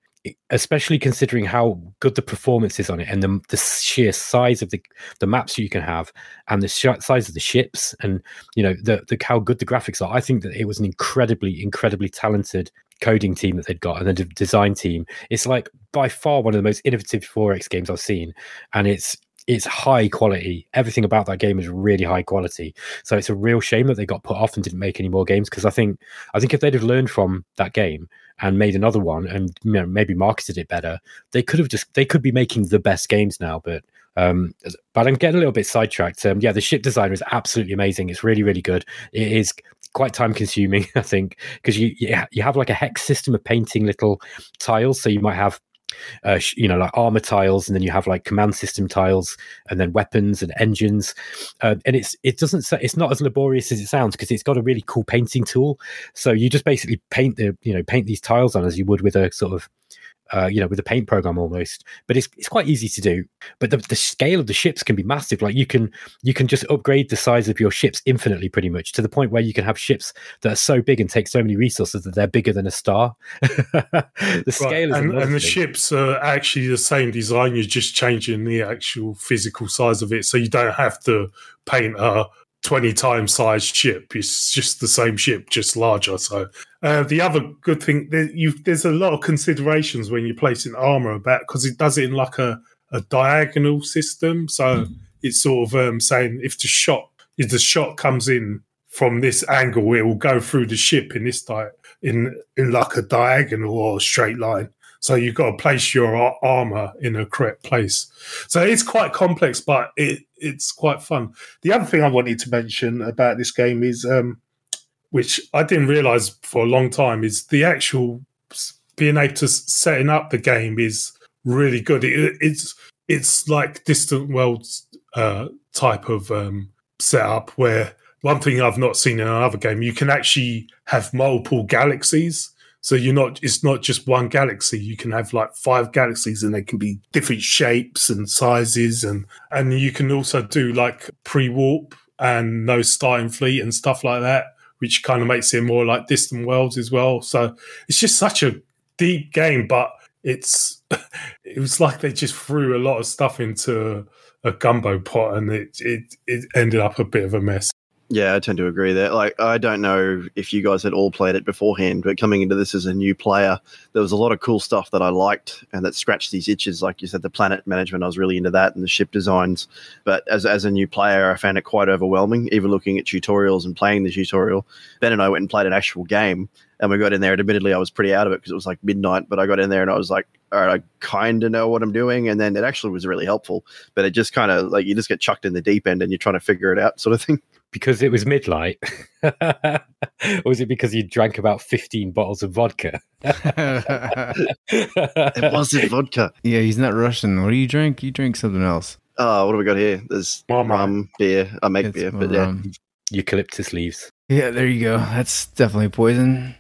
especially considering how good the performance is on it and the, the sheer size of the, the maps you can have and the sh- size of the ships and, you know, the, the how good the graphics are. I think that it was an incredibly, incredibly talented coding team that they'd got and the design team. It's like by far one of the most innovative four X games I've seen. And it's it's high quality. Everything about that game is really high quality. So it's a real shame that they got put off and didn't make any more games, because I think I think if they'd have learned from that game and made another one and, you know, maybe marketed it better, they could have just they could be making the best games now. But um but I'm getting a little bit sidetracked. Um yeah, the ship design is absolutely amazing. It's really, really good. It is quite time consuming, I think, because you you have like a hex system of painting little tiles. So you might have Uh, you know, like armor tiles, and then you have like command system tiles, and then weapons and engines, uh, and it's it doesn't it's not as laborious as it sounds, because it's got a really cool painting tool. So you just basically paint the you know paint these tiles on as you would with a sort of uh, you know with a paint program almost. But it's it's quite easy to do. But the, the scale of the ships can be massive. Like you can you can just upgrade the size of your ships infinitely, pretty much, to the point where you can have ships that are so big and take so many resources that they're bigger than a star. the scale right. is and, and the ships. So actually the same design, you're just changing the actual physical size of it, so you don't have to paint a twenty times sized ship. It's just the same ship, just larger. So uh, the other good thing, there, you've, there's a lot of considerations when you're placing armor about, because it does it in like a, a diagonal system. So mm. it's sort of um, saying if the shot if the shot comes in from this angle, it will go through the ship in this di- in in like a diagonal or a straight line. So you've got to place your armor in a correct place. So it's quite complex, but it, it's quite fun. The other thing I wanted to mention about this game is, um, which I didn't realize for a long time, is the actual being able to setting up the game is really good. It, it's it's like Distant Worlds uh, type of um, setup, where one thing I've not seen in another game, you can actually have multiple galaxies. So you're not, it's not just one galaxy. You can have like five galaxies, and they can be different shapes and sizes, and, and you can also do like pre-warp and no starting fleet and stuff like that, which kind of makes it more like Distant Worlds as well. So it's just such a deep game, but it's it was like they just threw a lot of stuff into a gumbo pot, and it it, it ended up a bit of a mess. Yeah, I tend to agree there. Like, I don't know if you guys had all played it beforehand, but coming into this as a new player, there was a lot of cool stuff that I liked and that scratched these itches. Like you said, the planet management, I was really into that, and the ship designs. But as as a new player, I found it quite overwhelming, even looking at tutorials and playing the tutorial. Ben and I went and played an actual game, and we got in there, and admittedly I was pretty out of it because it was like midnight, but I got in there and I was like, all right, I kind of know what I'm doing. And then it actually was really helpful, but it just kind of like, you just get chucked in the deep end and you're trying to figure it out sort of thing. Because it was midnight, or was it because you drank about fifteen bottles of vodka? It wasn't vodka. Yeah, he's not Russian. What do you drink? You drink something else. Oh, uh, what have we got here? There's rum, rum beer. I make it's beer, but yeah. Rum. Eucalyptus leaves. Yeah, there you go. That's definitely poison.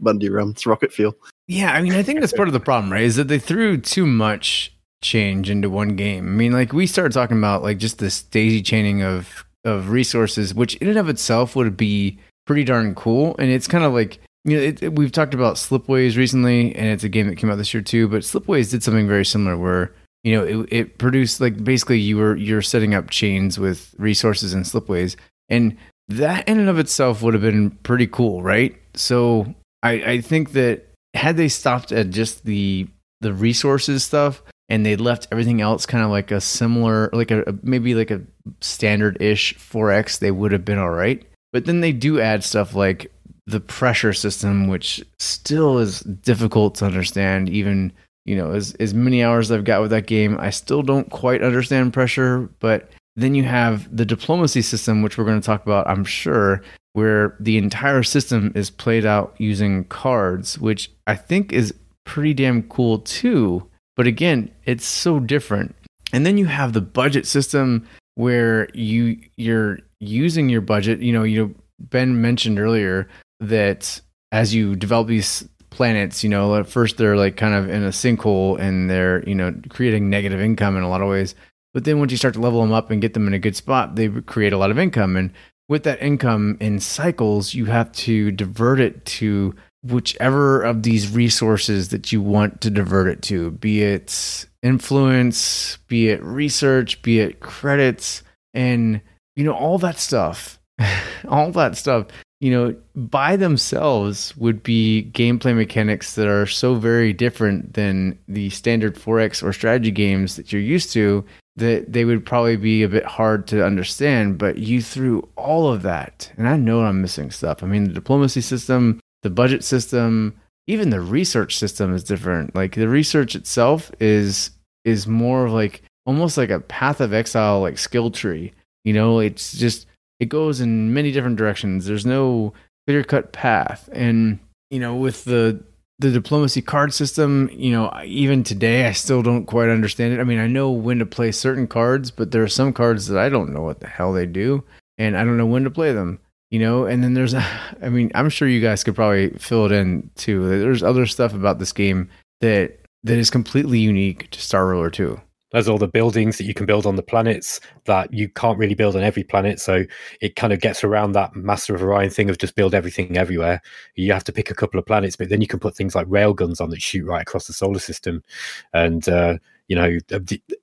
Bundy rum. It's rocket fuel. Yeah, I mean, I think that's part of the problem, right? Is that they threw too much change into one game. I mean, like, we started talking about like just this daisy chaining of of resources, which in and of itself would be pretty darn cool. And it's kind of like, you know, it, it, we've talked about Slipways recently, and it's a game that came out this year too, but Slipways did something very similar where, you know, it, it produced like, basically you were, you're setting up chains with resources and Slipways, and that in and of itself would have been pretty cool. Right. So I, I think that had they stopped at just the, the resources stuff, and they left everything else kind of like a similar, like a maybe like a standard-ish four X, they would have been all right. But then they do add stuff like the pressure system, which still is difficult to understand. Even, you know, as, as many hours I've got with that game, I still don't quite understand pressure. But then you have the diplomacy system, which we're going to talk about, I'm sure, where the entire system is played out using cards, which I think is pretty damn cool too. But again, it's so different. And then you have the budget system where you you're using your budget. You know, you know, Ben mentioned earlier that as you develop these planets, you know, at first they're like kind of in a sinkhole and they're, you know, creating negative income in a lot of ways. But then once you start to level them up and get them in a good spot, they create a lot of income. And with that income in cycles, you have to divert it to whichever of these resources that you want to divert it to, be it influence, be it research, be it credits, and, you know, all that stuff, all that stuff, you know, by themselves would be gameplay mechanics that are so very different than the standard four X or strategy games that you're used to, that they would probably be a bit hard to understand. But you threw all of that, and I know I'm missing stuff. I mean, the diplomacy system, the budget system, even the research system is different. Like the research itself is is more like almost like a Path of Exile, like skill tree. You know, it's just, it goes in many different directions. There's no clear-cut path. And, you know, with the the diplomacy card system, you know, even today, I still don't quite understand it. I mean, I know when to play certain cards, but there are some cards that I don't know what the hell they do, and I don't know when to play them. You know, and then there's, I mean, I'm sure you guys could probably fill it in too. There's other stuff about this game that that is completely unique to Star Ruler two. There's all the buildings that you can build on the planets that you can't really build on every planet. So it kind of gets around that Master of Orion thing of just build everything everywhere. You have to pick a couple of planets, but then you can put things like railguns on that shoot right across the solar system. And, uh, you know,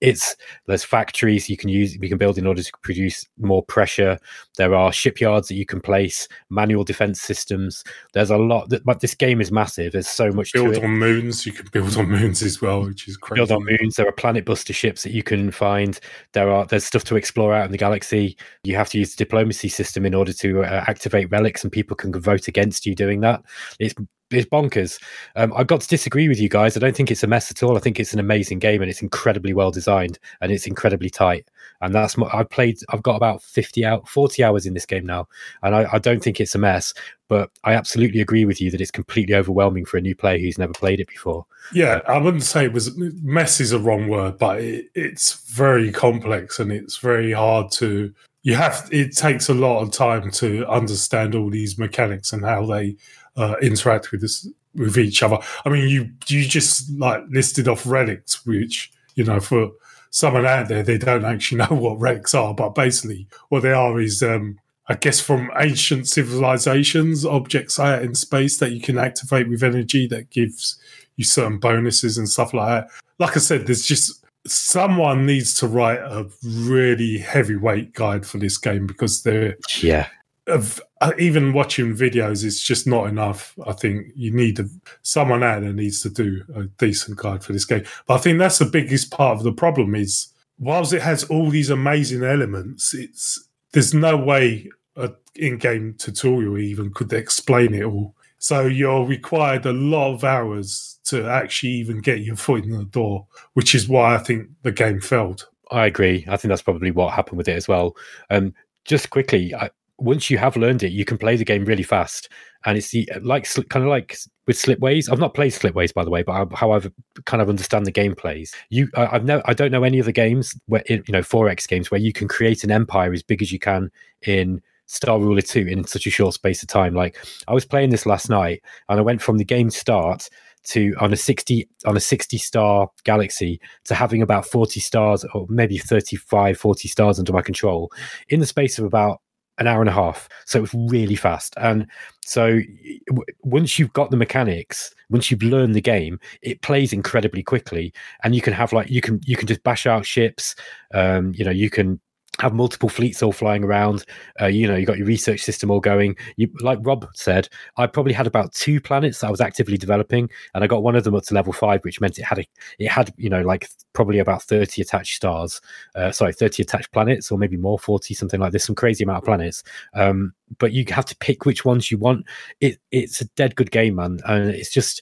it's, there's factories you can use, you can build in order to produce more pressure. There are shipyards that you can place, manual defense systems. There's a lot that, but this game is massive. There's so much build to it. On moons. You can build on moons as well, which is crazy. Build on moons. There are planet buster ships that you can find. There are, there's stuff to explore out in the galaxy. You have to use the diplomacy system in order to uh, activate relics, and people can vote against you doing that. It's, It's bonkers. Um, I've got to disagree with you guys. I don't think it's a mess at all. I think it's an amazing game, and it's incredibly well designed, and it's incredibly tight. And that's what I've played. I've got about fifty out, forty hours in this game now, and I, I don't think it's a mess. But I absolutely agree with you that it's completely overwhelming for a new player who's never played it before. Yeah, I wouldn't say it was mess is a wrong word, but it, it's very complex, and it's very hard to. You have. It takes a lot of time to understand all these mechanics and how they. Uh, interact with this with each other. I mean, you you just like listed off relics, which, you know, for someone out there, they don't actually know what relics are, but basically what they are is, um, I guess, from ancient civilizations, objects out in space that you can activate with energy that gives you certain bonuses and stuff like that. Like I said, there's just someone needs to write a really heavyweight guide for this game, because they're yeah. Of, uh, even watching videos, it's just not enough. I think you need a, someone out there needs to do a decent guide for this game. But I think that's the biggest part of the problem is, whilst it has all these amazing elements, it's there's no way an in-game tutorial even could explain it all. So you're required a lot of hours to actually even get your foot in the door, which is why I think the game failed. I agree. I think that's probably what happened with it as well. Um, just quickly... I Once you have learned it, you can play the game really fast, and it's the, like kind of like with Slipways. I've not played Slipways, by the way, but I, how I've kind of understand the game plays. You, I, I've no, I don't know any other games where it, you know, four X games where you can create an empire as big as you can in Star Ruler two in such a short space of time. Like I was playing this last night, and I went from the game start to on a sixty on a sixty star galaxy to having about forty stars, or maybe thirty-five, forty stars under my control in the space of about an hour and a half. So it was really fast. And so w- once you've got the mechanics, once you've learned the game, it plays incredibly quickly, and you can have like, you can, you can just bash out ships. Um, you know, you can have multiple fleets all flying around. Uh, you know, you got your research system all going. You, like Rob said, I probably had about two planets that I was actively developing, and I got one of them up to level five, which meant it had a, it had you know like probably about thirty attached stars, uh, sorry, thirty attached planets, or maybe more, forty, something like this, some crazy amount of planets. Um, but you have to pick which ones you want. It it's a dead good game, man, and it's just.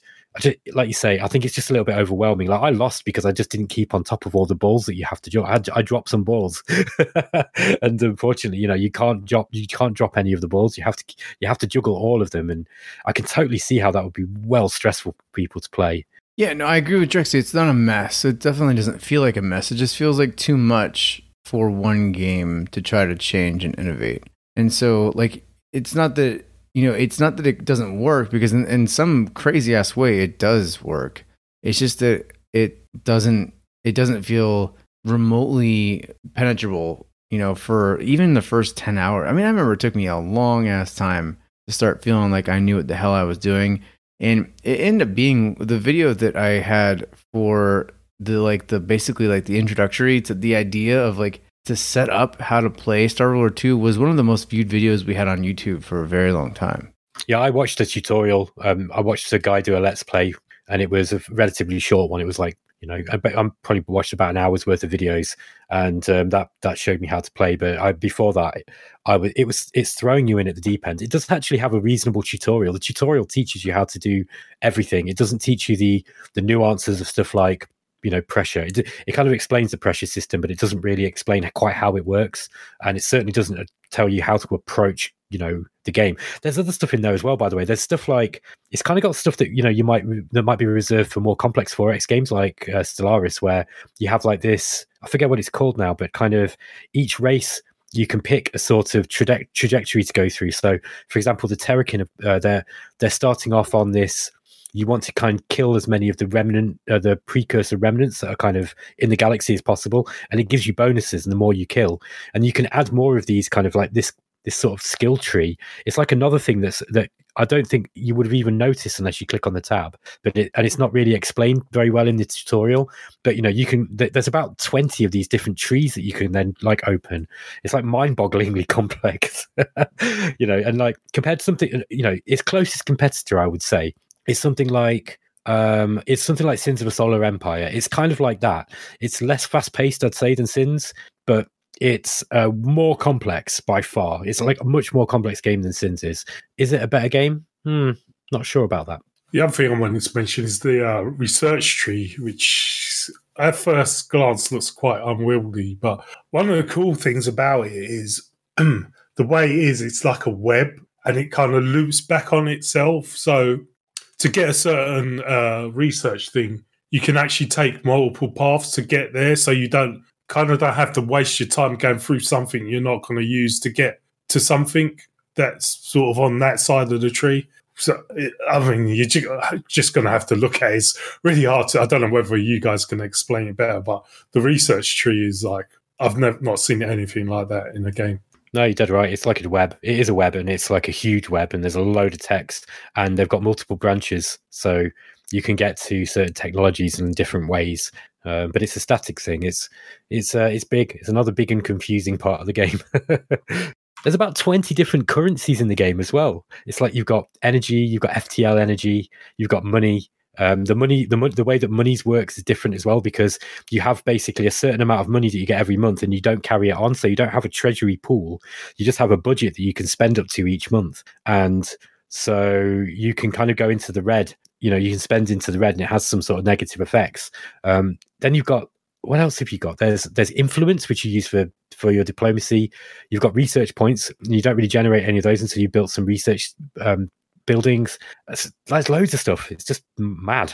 Like you say, I think it's just a little bit overwhelming. Like I lost because I just didn't keep on top of all the balls that you have to drop. I, had, I dropped some balls, and unfortunately, you know, you can't drop you can't drop any of the balls. You have to you have to juggle all of them, and I can totally see how that would be well stressful for people to play. Yeah, no, I agree with Drexy. It's not a mess. It definitely doesn't feel like a mess. It just feels like too much for one game to try to change and innovate. And so, like, it's not that. You know, it's not that it doesn't work, because in, in some crazy ass way it does work. It's just that it doesn't it doesn't feel remotely penetrable, you know, for even the first ten hours. I mean, I remember it took me a long ass time to start feeling like I knew what the hell I was doing. And it ended up being the video that I had for the like the basically like the introductory to the idea of like to set up how to play Star Ruler two was one of the most viewed videos we had on YouTube for a very long time. Yeah, I watched a tutorial. Um, I watched a guy do a Let's Play, and it was a relatively short one. It was like, you know, I, I probably watched about an hour's worth of videos, and um, that that showed me how to play. But I, before that, I was it was it's throwing you in at the deep end. It doesn't actually have a reasonable tutorial. The tutorial teaches you how to do everything. It doesn't teach you the the nuances of stuff like, you know, pressure. It, it kind of explains the pressure system, but it doesn't really explain quite how it works, and it certainly doesn't tell you how to approach, you know, the game. There's other stuff in there as well, by the way. There's stuff like, it's kind of got stuff that, you know, you might that might be reserved for more complex four X games like uh, Stellaris, where you have like this, I forget what it's called now, but kind of each race you can pick a sort of traje- trajectory to go through. So, for example, the Terrakin, uh, they're they're starting off on this. You want to kind of kill as many of the remnant, uh, the precursor remnants that are kind of in the galaxy as possible, and it gives you bonuses. And the more you kill, and you can add more of these kind of like this, this sort of skill tree. It's like another thing that's that I don't think you would have even noticed unless you click on the tab. But it, and it's not really explained very well in the tutorial. But you know, you can. Th- there's about twenty of these different trees that you can then like open. It's like mind-bogglingly complex, you know. And like compared to something, you know, its closest competitor, I would say. It's something like um, it's something like Sins of a Solar Empire. It's kind of like that. It's less fast-paced, I'd say, than Sins, but it's uh, more complex by far. It's like a much more complex game than Sins is. Is it a better game? Hmm, not sure about that. The other thing I wanted to mention is the uh, research tree, which at first glance looks quite unwieldy, but one of the cool things about it is the way it is, it's like a web, and it kind of loops back on itself, so... To get a certain uh, research thing, you can actually take multiple paths to get there, so you don't kind of don't have to waste your time going through something you're not going to use to get to something that's sort of on that side of the tree. So, it, I mean, you're just going to have to look at it. It's really hard to, I don't know whether you guys can explain it better, but the research tree is like, I've never not seen anything like that in a game. No, you're dead right. It's like a web. It is a web, and it's like a huge web, and there's a load of text, and they've got multiple branches, so you can get to certain technologies in different ways. Uh, but it's a static thing. It's it's uh, it's big. It's another big and confusing part of the game. There's about twenty different currencies in the game as well. It's like you've got energy, you've got F T L energy, you've got money. Um, the money, the the way that monies works is different as well, because you have basically a certain amount of money that you get every month, and you don't carry it on, so you don't have a treasury pool. You just have a budget that you can spend up to each month, and so you can kind of go into the red. You know, you can spend into the red, and it has some sort of negative effects. Um, then you've got. What else have you got? There's there's influence, which you use for, for your diplomacy. You've got research points. You don't really generate any of those until you built some research um buildings. There's loads of stuff. It's just mad.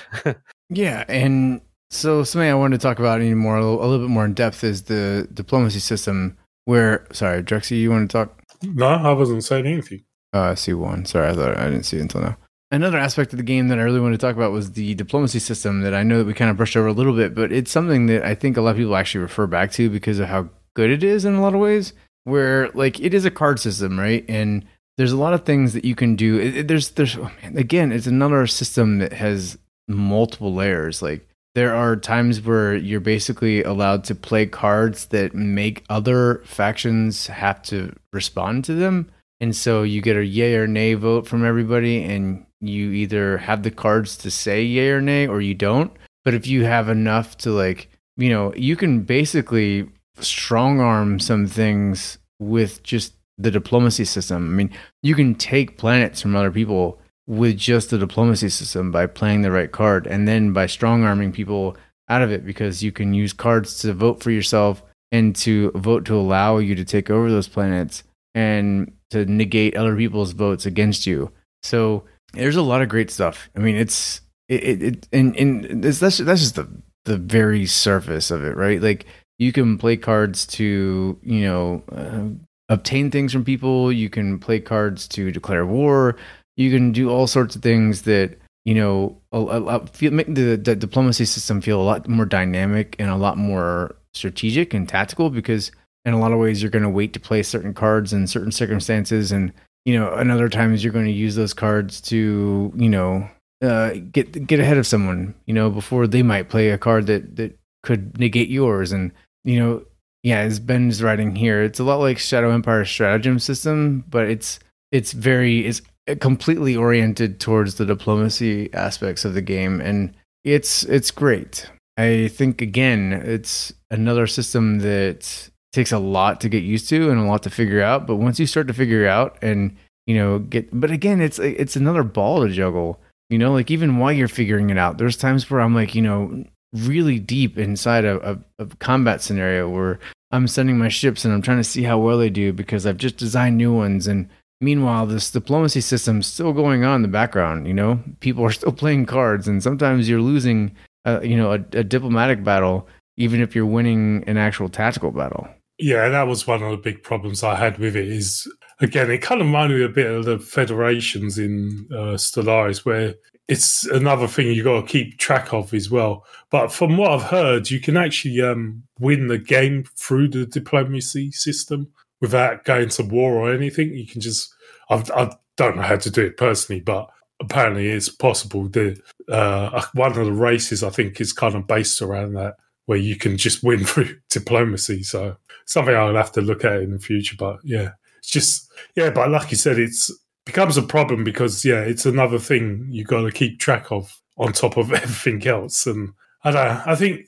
Yeah, and so something I wanted to talk about any more, a little, a little bit more in depth, is the diplomacy system. Where, sorry, Drexy, you want to talk? No, I wasn't saying anything. Uh, I see one. Sorry, I thought I didn't see it until now. Another aspect of the game that I really wanted to talk about was the diplomacy system that I know that we kind of brushed over a little bit, but it's something that I think a lot of people actually refer back to because of how good it is in a lot of ways. Where like it is a card system, right? And there's a lot of things that you can do. There's, there's, oh man, again, it's another system that has multiple layers. Like there are times where you're basically allowed to play cards that make other factions have to respond to them. And so you get a yay or nay vote from everybody, and you either have the cards to say yay or nay, or you don't. But if you have enough to, like, you know, you can basically strong arm some things with just the diplomacy system. I mean, you can take planets from other people with just the diplomacy system by playing the right card, and then by strong arming people out of it, because you can use cards to vote for yourself and to vote to allow you to take over those planets and to negate other people's votes against you. So there's a lot of great stuff. I mean, it's it, it and, and it's, that's that's just the the very surface of it, right? Like, you can play cards to, you know, uh, obtain things from people. You can play cards to declare war. You can do all sorts of things that, you know, a, a, feel, make the, the diplomacy system feel a lot more dynamic and a lot more strategic and tactical, because in a lot of ways you're going to wait to play certain cards in certain circumstances. And, you know, and other times you're going to use those cards to, you know, uh, get get ahead of someone, you know, before they might play a card that, that could negate yours. And, you know, yeah, as Ben's writing here, it's a lot like Shadow Empire stratagem system, but it's it's very... it's completely oriented towards the diplomacy aspects of the game, and it's it's great. I think, again, it's another system that takes a lot to get used to and a lot to figure out, but once you start to figure out and, you know, get... But again, it's it's another ball to juggle, you know? Like, even while you're figuring it out, there's times where I'm, like, you know, really deep inside a, a, a combat scenario where I'm sending my ships and I'm trying to see how well they do because I've just designed new ones, and meanwhile, this diplomacy system's still going on in the background, you know? People are still playing cards, and sometimes you're losing, uh, you know, a, a diplomatic battle, even if you're winning an actual tactical battle. Yeah, that was one of the big problems I had with it is, again, it kind of reminded me a bit of the federations in uh, Stellaris, where it's another thing you got to keep track of as well. But from what I've heard, you can actually um, win the game through the diplomacy system, without going to war or anything. You can just... I've, I don't know how to do it personally, but apparently it's possible. The uh, one of the races, I think, is kind of based around that, where you can just win through diplomacy. So something I'll have to look at in the future. But yeah, it's just... Yeah, but like you said, it's becomes a problem because, yeah, it's another thing you got to keep track of on top of everything else. And I don't know, I think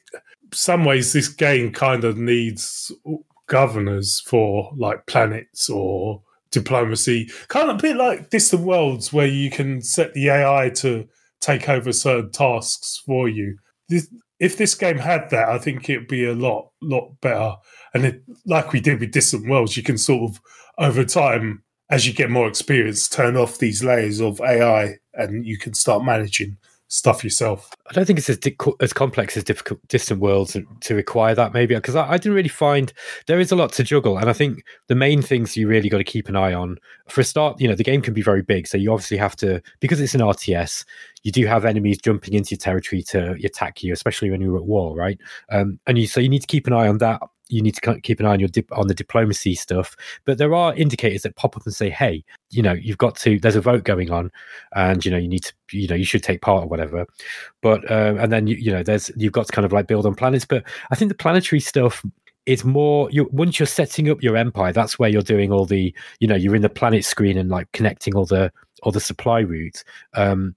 some ways this game kind of needs... governors for, like, planets or diplomacy, kind of a bit like Distant Worlds, where you can set the A I to take over certain tasks for you. This, if this game had that, I think it'd be a lot, lot better. And it, like we did with Distant Worlds, you can sort of, over time, as you get more experience, turn off these layers of A I, and you can start managing stuff yourself. I don't think it's as di- as complex as difficult Distant Worlds to require that, maybe, because I, I didn't really find... there is a lot to juggle, and I think the main things you really got to keep an eye on, for a start, you know, the game can be very big, so you obviously have to, because it's an R T S, you do have enemies jumping into your territory to attack you, especially when you're at war, right? Um, and you so you need to keep an eye on that. You need to keep an eye on your dip, on the diplomacy stuff, but there are indicators that pop up and say, hey, you know, you've got to... there's a vote going on, and, you know, you need to, you know, you should take part or whatever. But um, and then you, you know, there's... you've got to kind of, like, build on planets. But I think the planetary stuff is more... you once you're setting up your empire, that's where you're doing all the, you know, you're in the planet screen and, like, connecting all the all the supply routes. Um,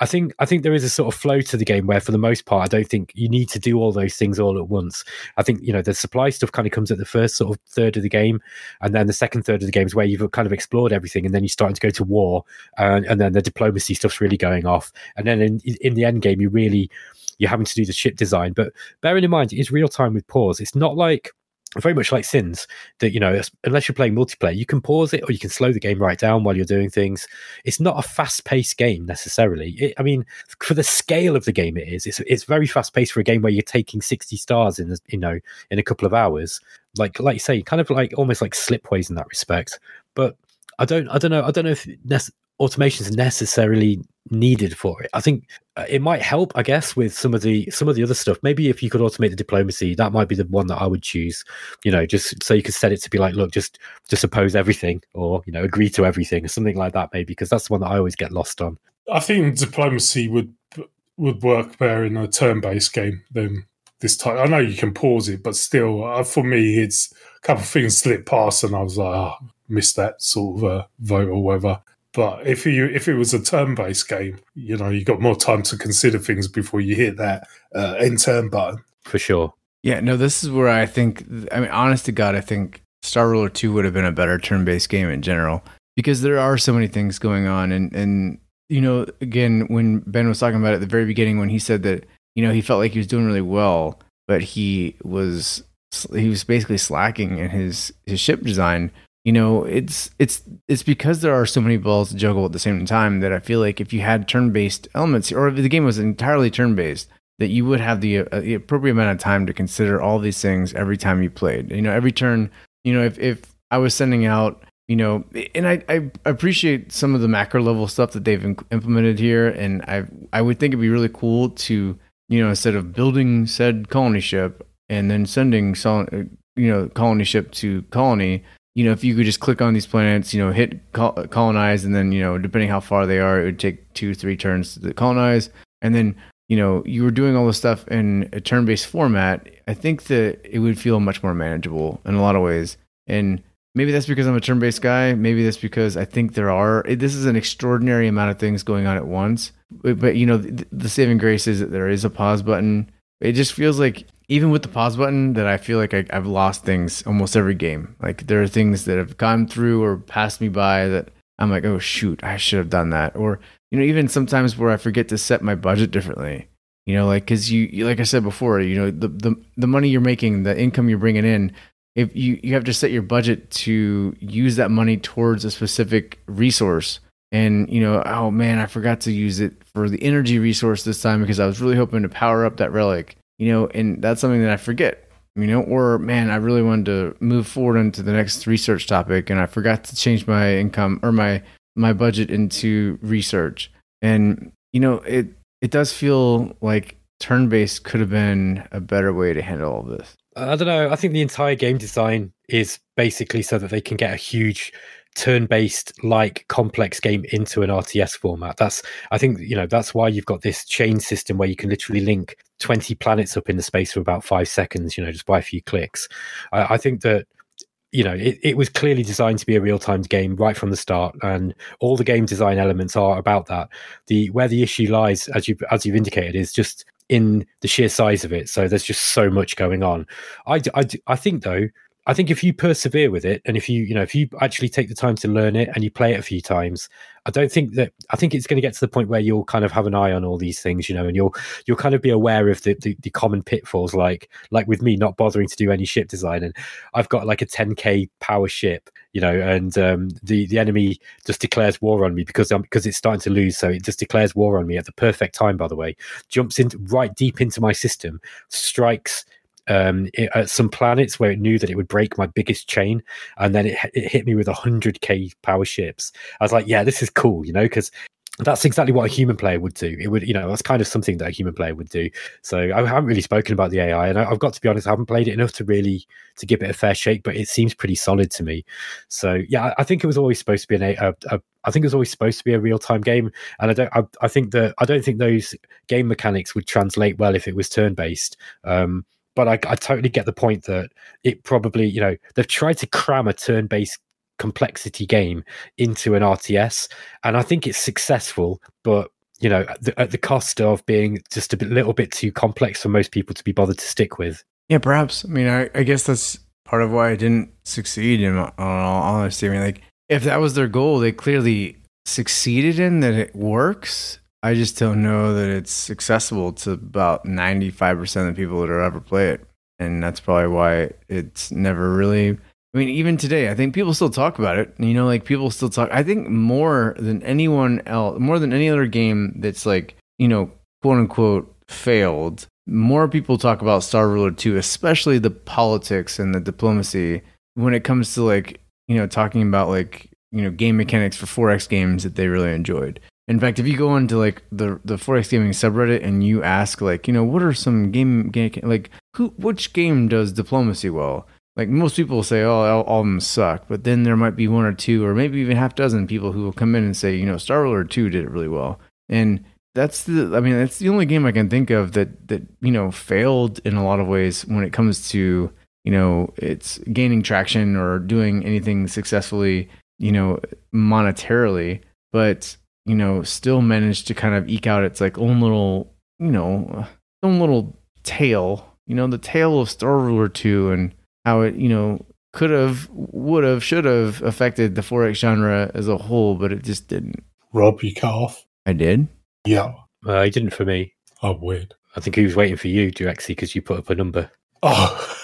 I think I think there is a sort of flow to the game where, for the most part, I don't think you need to do all those things all at once. I think, you know, the supply stuff kind of comes at the first sort of third of the game, and then the second third of the game is where you've kind of explored everything, and then you're starting to go to war, and, and then the diplomacy stuff's really going off. And then in, in the end game, you really, you're having to do the ship design. But bearing in mind, it is real time with pause. It's not like... very much like Sins, that, you know, unless you're playing multiplayer, you can pause it or you can slow the game right down while you're doing things. It's not a fast-paced game necessarily. It, I mean, for the scale of the game, it is. It's it's very fast-paced for a game where you're taking sixty stars in, you know, in a couple of hours. Like like you say, kind of like almost like Slipways in that respect. But I don't I don't know I don't know if nec- automation is necessarily needed for it. I think it might help, I guess, with some of the some of the other stuff. Maybe if you could automate the diplomacy, that might be the one that I would choose, you know, just so you could set it to be like, look, just just oppose everything, or, you know, agree to everything, or something like that, maybe, because that's the one that I always get lost on. I think diplomacy would would work better in a turn-based game than this type. I know you can pause it, but still, uh, for me, it's a couple of things slipped past, and I was like, ah, oh, missed that sort of uh, vote or whatever. But if you if it was a turn-based game, you know, you got more time to consider things before you hit that uh, end turn button. For sure. Yeah, no, this is where I think, I mean, honest to God, I think Star Ruler two would have been a better turn-based game in general, because there are so many things going on. And, and you know, again, when Ben was talking about it at the very beginning, when he said that, you know, he felt like he was doing really well, but he was he was basically slacking in his, his ship design. You know, it's it's it's because there are so many balls to juggle at the same time that I feel like if you had turn-based elements, or if the game was entirely turn-based, that you would have the, uh, the appropriate amount of time to consider all these things every time you played. You know, every turn, you know, if, if I was sending out, you know, and I, I appreciate some of the macro level stuff that they've in, implemented here. And I I would think it'd be really cool to, you know, instead of building said colony ship and then sending, sol- you know, colony ship to colony, you know, if you could just click on these planets, you know, hit col- colonize, and then, you know, depending how far they are, it would take two, three turns to colonize. And then, you know, you were doing all this stuff in a turn-based format, I think that it would feel much more manageable in a lot of ways. And maybe that's because I'm a turn-based guy. Maybe that's because I think there are, this is an extraordinary amount of things going on at once. But, but you know, the, the saving grace is that there is a pause button. It just feels like, even with the pause button, that I feel like I, I've lost things almost every game. Like, there are things that have gone through or passed me by that I'm like, oh, shoot, I should have done that. Or, you know, even sometimes where I forget to set my budget differently, you know, like, cause you, like I said before, you know, the, the, the money you're making, the income you're bringing in, if you, you have to set your budget to use that money towards a specific resource. And, you know, oh man, I forgot to use it for the energy resource this time because I was really hoping to power up that relic, you know, and that's something that I forget, you know, or man, I really wanted to move forward into the next research topic and I forgot to change my income or my, my budget into research. And, you know, it, it does feel like turn-based could have been a better way to handle all this. I don't know. I think the entire game design is basically so that they can get a huge turn-based like complex game into an R T S format. That's, I think, you know, that's why you've got this chain system where you can literally link twenty planets up in the space for about five seconds, you know, just by a few clicks. I, I think that, you know, it, it was clearly designed to be a real-time game right from the start, and all the game design elements are about that. The where the issue lies, as you as you've indicated, is just in the sheer size of it. So there's just so much going on. I, I, I think though, I think if you persevere with it, and if you you know if you actually take the time to learn it and you play it a few times, I don't think that I think it's going to get to the point where you'll kind of have an eye on all these things, you know, and you'll you'll kind of be aware of the, the, the common pitfalls, like like with me not bothering to do any ship design, and I've got like a ten k power ship, you know, and um, the the enemy just declares war on me because um, because it's starting to lose, so it just declares war on me at the perfect time. By the way, jumps in right deep into my system, strikes. Um, it, at some planets where it knew that it would break my biggest chain, and then it, it hit me with one hundred k power ships. I was like, yeah, this is cool, you know, because that's exactly what a human player would do. It would, you know, that's kind of something that a human player would do. So I haven't really spoken about the A I, and I, I've got to be honest, I haven't played it enough to really to give it a fair shake, but it seems pretty solid to me. So yeah, I, I think it was always supposed to be an a, a, a I think it was always supposed to be a real-time game, and I don't. I, I think that I don't think those game mechanics would translate well if it was turn-based. Um, But I, I totally get the point that it probably, you know, they've tried to cram a turn-based complexity game into an R T S, and I think it's successful, but, you know, at the, at the cost of being just a bit, little bit too complex for most people to be bothered to stick with. Yeah, perhaps. I mean, I, I guess that's part of why I didn't succeed in all honesty. I mean, like, if that was their goal, they clearly succeeded in that it works. I just don't know that it's accessible to about ninety-five percent of the people that are ever play it. And that's probably why it's never really, I mean, even today, I think people still talk about it. You know, like people still talk, I think more than anyone else, more than any other game that's like, you know, quote unquote failed. More people talk about Star Ruler two, especially the politics and the diplomacy when it comes to like, you know, talking about like, you know, game mechanics for four X games that they really enjoyed. In fact, if you go into like the the four X gaming subreddit and you ask like, you know, what are some game, game like who which game does diplomacy well? Like most people say, oh, all, all of them suck. But then there might be one or two or maybe even half dozen people who will come in and say, you know, Star Ruler two did it really well. And that's the, I mean, that's the only game I can think of that, that, you know, failed in a lot of ways when it comes to, you know, it's gaining traction or doing anything successfully, you know, monetarily, but, you know, still managed to kind of eke out its like own little, you know, own little tale, you know, the tale of Star Ruler two and how it, you know, could have, would have, should have affected the four X genre as a whole, but it just didn't. Rob, you cut off. I did? Yeah. Uh, he didn't for me. Oh, weird. I think he was waiting for you, Drexy, because you put up a number. Oh,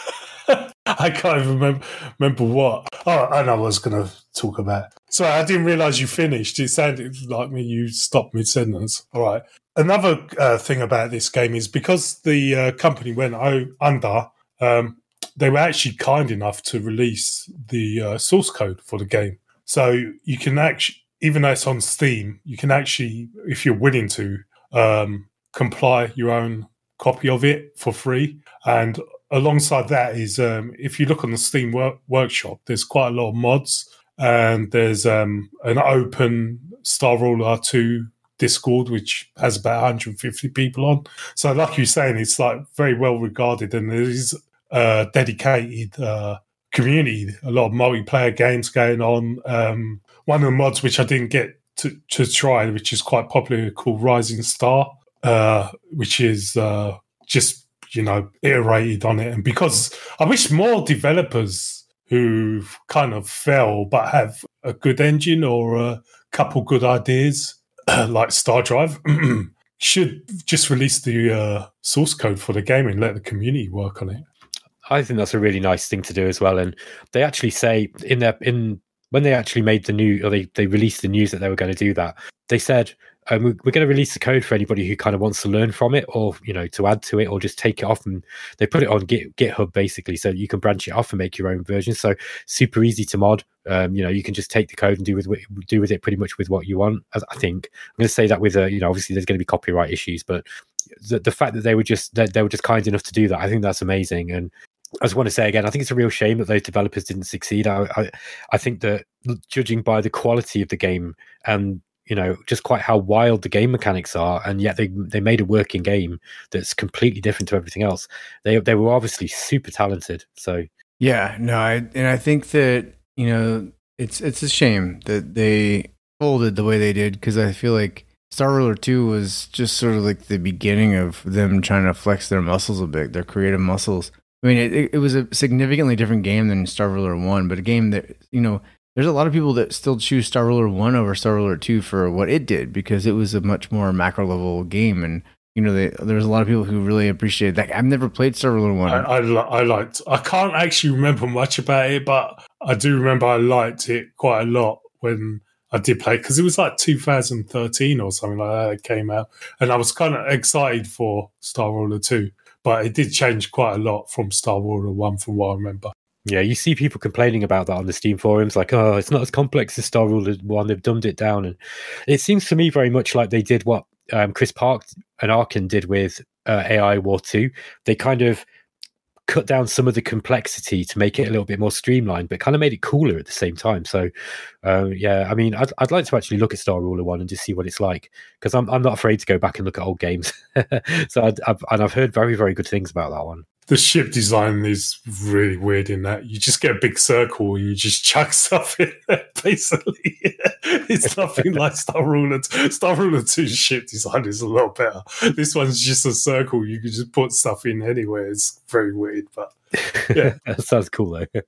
I can't even remember, remember what. Oh, I know what I was going to talk about. Sorry, I didn't realise you finished. It sounded like me. You stopped mid-sentence. All right. Another uh, thing about this game is because the uh, company went o- under, um, they were actually kind enough to release the uh, source code for the game. So you can actually, even though it's on Steam, you can actually, if you're willing to, um, compile your own copy of it for free. And alongside that is, um, if you look on the Steam work- workshop, there's quite a lot of mods, and there's um, an open Star Ruler two Discord, which has about one hundred fifty people on. So like you're saying, it's like very well regarded, and there is a dedicated uh, community, a lot of multiplayer games going on. Um, one of the mods, which I didn't get to, to try, which is quite popular, called Rising Star, uh, which is uh, just, you know, iterated on it. And because I wish more developers who kind of fell but have a good engine or a couple good ideas, like Star Drive, should just release the uh, source code for the game and let the community work on it. I think that's a really nice thing to do as well. And they actually say in their, in when they actually made the new, or they, they released the news that they were going to do that, they said, um, we're going to release the code for anybody who kind of wants to learn from it, or, you know, to add to it, or just take it off. And they put it on Git, GitHub basically, so you can branch it off and make your own version. So super easy to mod. Um, you know, you can just take the code and do with do with it pretty much with what you want. I think I'm going to say that with uh, you know, obviously there's going to be copyright issues, but the, the fact that they were just they, they were just kind enough to do that, I think that's amazing. And I just want to say again, I think it's a real shame that those developers didn't succeed. I, I, I think that judging by the quality of the game and, you know, just quite how wild the game mechanics are, and yet they they made a working game that's completely different to everything else. They they were obviously super talented. So yeah, no, I, and I think that, you know, it's it's a shame that they folded the way they did, because I feel like Star Ruler two was just sort of like the beginning of them trying to flex their muscles a bit, their creative muscles. I mean, it, it was a significantly different game than Star Ruler one, but a game that, you know, there's a lot of people that still choose Star Ruler one over Star Ruler two for what it did, because it was a much more macro level game. And, you know, they, there's a lot of people who really appreciated that. I've never played Star Ruler one. I, I, I liked, I can't actually remember much about it, but I do remember I liked it quite a lot when I did play, because it was like two thousand thirteen or something like that it came out. And I was kind of excited for Star Ruler two, but it did change quite a lot from Star Ruler one from what I remember. Yeah, you see people complaining about that on the Steam forums, like, oh, it's not as complex as Star Ruler one, they've dumbed it down. And it seems to me very much like they did what um, Chris Park and Arkin did with uh, A I War two. They kind of cut down some of the complexity to make it a little bit more streamlined, but kind of made it cooler at the same time. So, uh, yeah, I mean, I'd, I'd like to actually look at Star Ruler one and just see what it's like, because I'm I'm not afraid to go back and look at old games. So, I'd, I've, and I've heard very, very good things about that one. The ship design is really weird in that you just get a big circle and you just chuck stuff in there, basically. It's nothing like Star Ruler. Star Ruler two's ship design is a lot better. This one's just a circle. You can just put stuff in anywhere. It's very weird, but yeah. That sounds cool, though.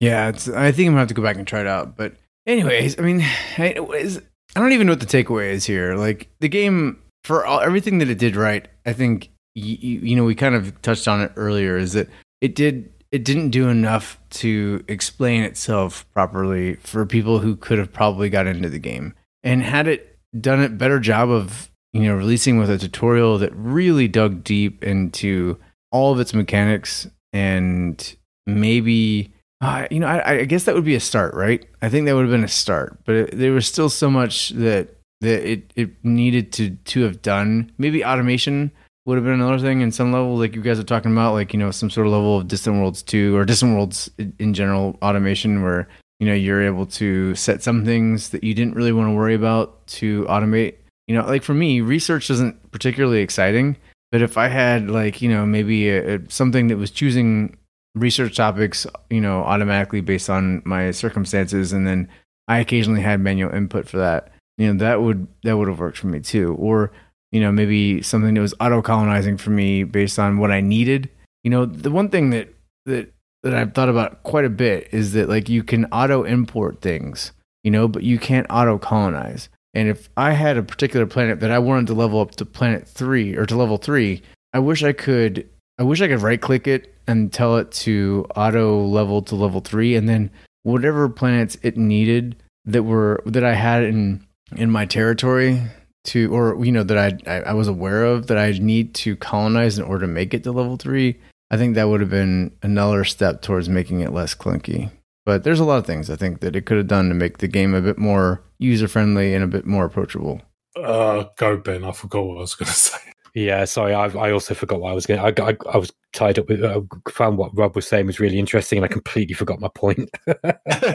Yeah, it's, I think I'm going to have to go back and try it out. But anyways, I mean, I, I don't even know what the takeaway is here. Like, the game, for all, everything that it did right, I think, You, you know, we kind of touched on it earlier, is that it did it didn't do enough to explain itself properly for people who could have probably got into the game. And had it done a better job of, you know, releasing with a tutorial that really dug deep into all of its mechanics, and maybe uh, you know, I, I guess that would be a start, right? I think that would have been a start, but it, there was still so much that that it it needed to to have done. Maybe automation would have been another thing in some level, like you guys are talking about, like, you know, some sort of level of Distant Worlds two or Distant Worlds in general automation, where, you know, you're able to set some things that you didn't really want to worry about to automate, You know, like for me, research isn't particularly exciting, but if I had like, you know, maybe a, a, something that was choosing research topics, you know, automatically based on my circumstances, and then I occasionally had manual input for that, you know, that would, that would have worked for me too. Or, you know, maybe something that was auto-colonizing for me based on what I needed. You know, the one thing that, that, that I've thought about quite a bit is that like you can auto-import things, you know, but you can't auto-colonize. And if I had a particular planet that I wanted to level up to planet three or to level three, I wish I could, I wish I could right click it and tell it to auto level to level three. And then whatever planets it needed that were, that I had in, in my territory to, or, you know, that I, I was aware of that I need to colonize in order to make it to level three. I think that would have been another step towards making it less clunky. But there's a lot of things I think that it could have done to make the game a bit more user-friendly and a bit more approachable. Uh, go, Ben. I forgot what I was going to say. Yeah, sorry. I, I also forgot what I was going to... I, I, I was tied up with... I found what Rob was saying was really interesting, and I completely forgot my point.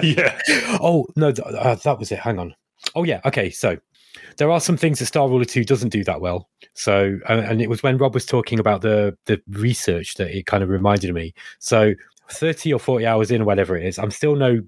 Yeah. Oh, no, th- uh, that was it. Hang on. Oh, yeah. Okay, so there are some things that Star Ruler two doesn't do that well. So, and, and it was when Rob was talking about the the research that it kind of reminded me. So... thirty or forty hours in, whatever it is, I'm still no,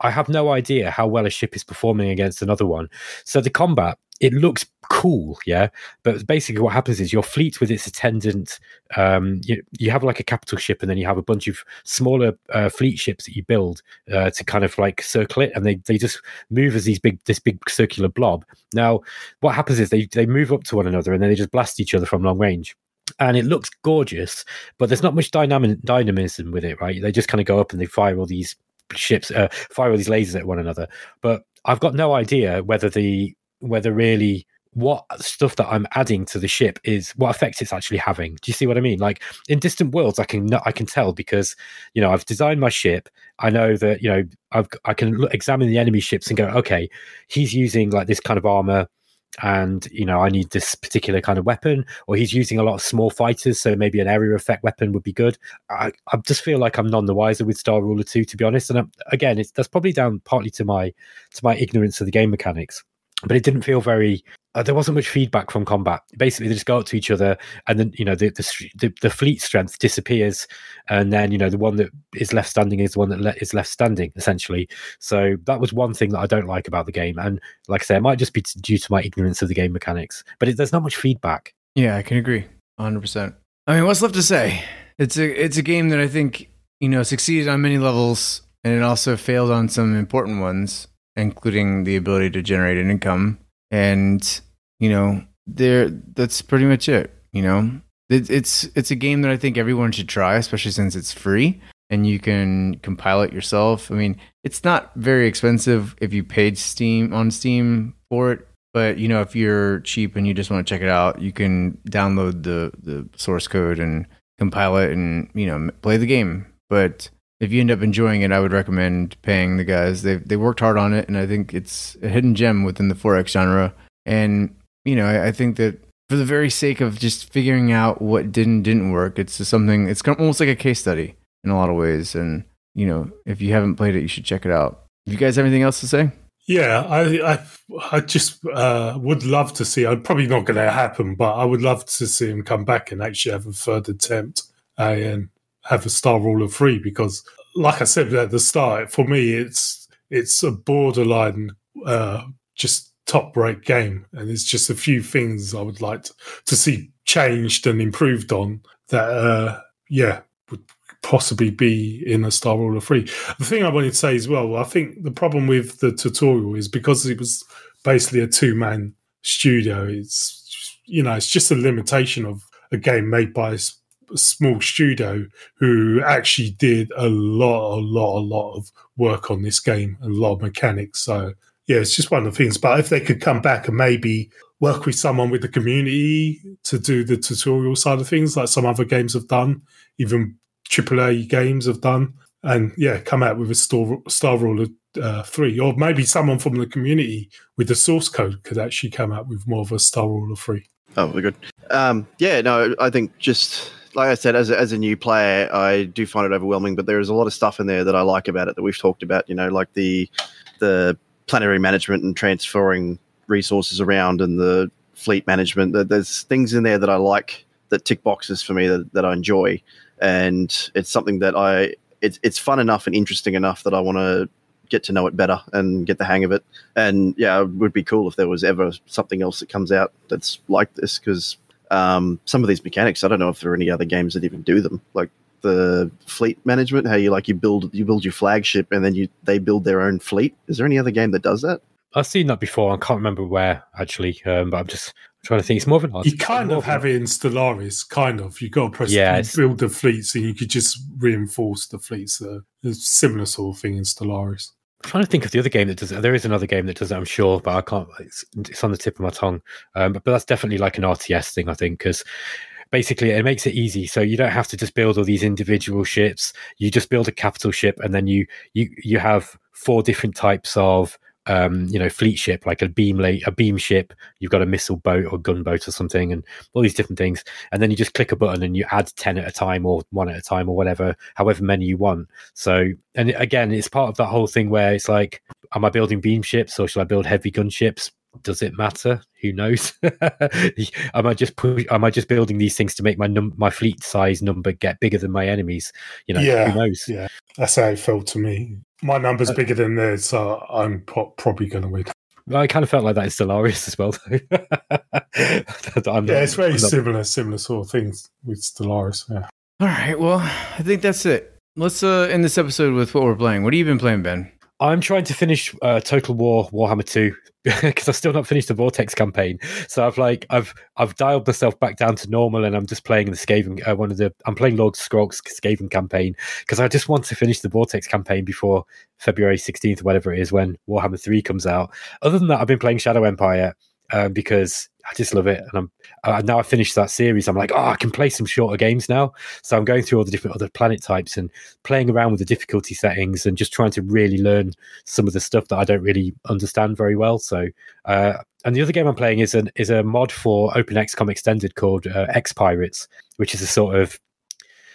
I have no idea how well a ship is performing against another one. So the combat, it looks cool, yeah, but basically what happens is your fleet with its attendant, um, you, you have like a capital ship, and then you have a bunch of smaller uh, fleet ships that you build uh, to kind of like circle it, and they, they just move as these big this big circular blob. Now, what happens is they they move up to one another, and then they just blast each other from long range. And it looks gorgeous, but there's not much dynam- dynamism with it, right? They just kind of go up and they fire all these ships, uh, fire all these lasers at one another. But I've got no idea whether the whether really what stuff that I'm adding to the ship is what effect it's actually having. Do you see what I mean? Like in Distant Worlds, I can I can tell because you know I've designed my ship. I know that you know I've I can examine the enemy ships and go, okay, he's using like this kind of armor. And you know I need this particular kind of weapon, or he's using a lot of small fighters, so maybe an area effect weapon would be good. I, I just feel like I'm none the wiser with Star Ruler two, to be honest. And I'm, again, it's that's probably down partly to my to my ignorance of the game mechanics. But it didn't feel very. Uh, there wasn't much feedback from combat. Basically, they just go up to each other, and then you know the the, the, the fleet strength disappears, and then you know the one that is left standing is the one that le- is left standing essentially. So that was one thing that I don't like about the game. And like I say, it might just be due to my ignorance of the game mechanics. But it, there's not much feedback. Yeah, I can agree, one hundred percent. I mean, what's left to say? It's a it's a game that I think you know succeeded on many levels, and it also failed on some important ones, including the ability to generate an income. And, you know, there that's pretty much it, you know. It, it's it's a game that I think everyone should try, especially since it's free and you can compile it yourself. I mean, it's not very expensive if you paid Steam on Steam for it, but, you know, if you're cheap and you just want to check it out, you can download the, the source code and compile it and, you know, play the game. But if you end up enjoying it, I would recommend paying the guys. They they worked hard on it, and I think it's a hidden gem within the four X genre. And you know, I, I think that for the very sake of just figuring out what did and didn't work, it's just something. It's almost like a case study in a lot of ways. And you know, if you haven't played it, you should check it out. Do you guys have anything else to say? Yeah, I I, I just uh, would love to see. I'm probably not going to happen, but I would love to see him come back and actually have a third attempt. And have a Star Ruler three, because like I said at the start, for me it's it's a borderline uh, just top rate game, and it's just a few things I would like to, to see changed and improved on that uh, yeah would possibly be in a Star Ruler three. The thing I wanted to say as well, I think the problem with the tutorial is because it was basically a two-man studio, it's you know it's just a limitation of a game made by small studio who actually did a lot, a lot, a lot of work on this game and a lot of mechanics. So, yeah, it's just one of the things. But if they could come back and maybe work with someone with the community to do the tutorial side of things, like some other games have done, even triple A games have done, and, yeah, come out with a Star, Star Ruler uh, three. Or maybe someone from the community with the source code could actually come out with more of a Star Ruler three. Oh, we're good. Um, yeah, no, I think just... Like I said, as a, as a new player, I do find it overwhelming, but there is a lot of stuff in there that I like about it that we've talked about, you know, like the the planetary management and transferring resources around and the fleet management. There's things in there that I like, that tick boxes for me, that, that I enjoy. And it's something that I, it's it's fun enough and interesting enough that I want to get to know it better and get the hang of it. And yeah, it would be cool if there was ever something else that comes out that's like this, because um, some of these mechanics, I don't know if there are any other games that even do them. Like the fleet management, how you like you build you build your flagship and then you they build their own fleet. Is there any other game that does that? I've seen that before. I can't remember where actually, um, but I'm just trying to think. It's more of an article. You kind of have it in Stellaris, kind of. You've got to press yeah, build the fleets, and you could just reinforce the fleets. Uh, it's a similar sort of thing in Stellaris. I'm trying to think of the other game that does it. There is another game that does it, I'm sure, but I can't. It's, it's on the tip of my tongue. Um, but, but that's definitely like an R T S thing, I think, because basically it makes it easy. So you don't have to just build all these individual ships. You just build a capital ship, and then you you you have four different types of um you know fleet ship, like a beam lay a beam ship, you've got a missile boat or gunboat or something, and all these different things, and then you just click a button and you add ten at a time or one at a time or whatever, however many you want. So, and again, it's part of that whole thing where it's like, am I building beam ships or should I build heavy gun ships? Does it matter? Who knows? am I just push, am I just building these things to make my num- my fleet size number get bigger than my enemies? You know, yeah, who knows? Yeah, that's how it felt to me. My number's uh, bigger than theirs, so I'm po- probably going to win. I kind of felt like that in Stellaris as well, though. I'm yeah, not, it's very I'm similar, not... similar sort of things with Stellaris. Yeah. All right, well, I think that's it. Let's uh, end this episode with what we're playing. What have you been playing, Ben? I'm trying to finish uh, Total War Warhammer two because I've still not finished the Vortex campaign. So I've like I've I've dialed myself back down to normal, and I'm just playing the Skaven. Uh, one of the I'm playing Lord Skrulk's Skaven campaign because I just want to finish the Vortex campaign before February sixteenth, whatever it is, when Warhammer three comes out. Other than that, I've been playing Shadow Empire um, because I just love it, and I'm uh, now I finished that series. I'm like, oh, I can play some shorter games now. So I'm going through all the different other planet types and playing around with the difficulty settings and just trying to really learn some of the stuff that I don't really understand very well. So, uh, and the other game I'm playing is an is a mod for OpenXCOM Extended called uh, X Pirates, which is a sort of,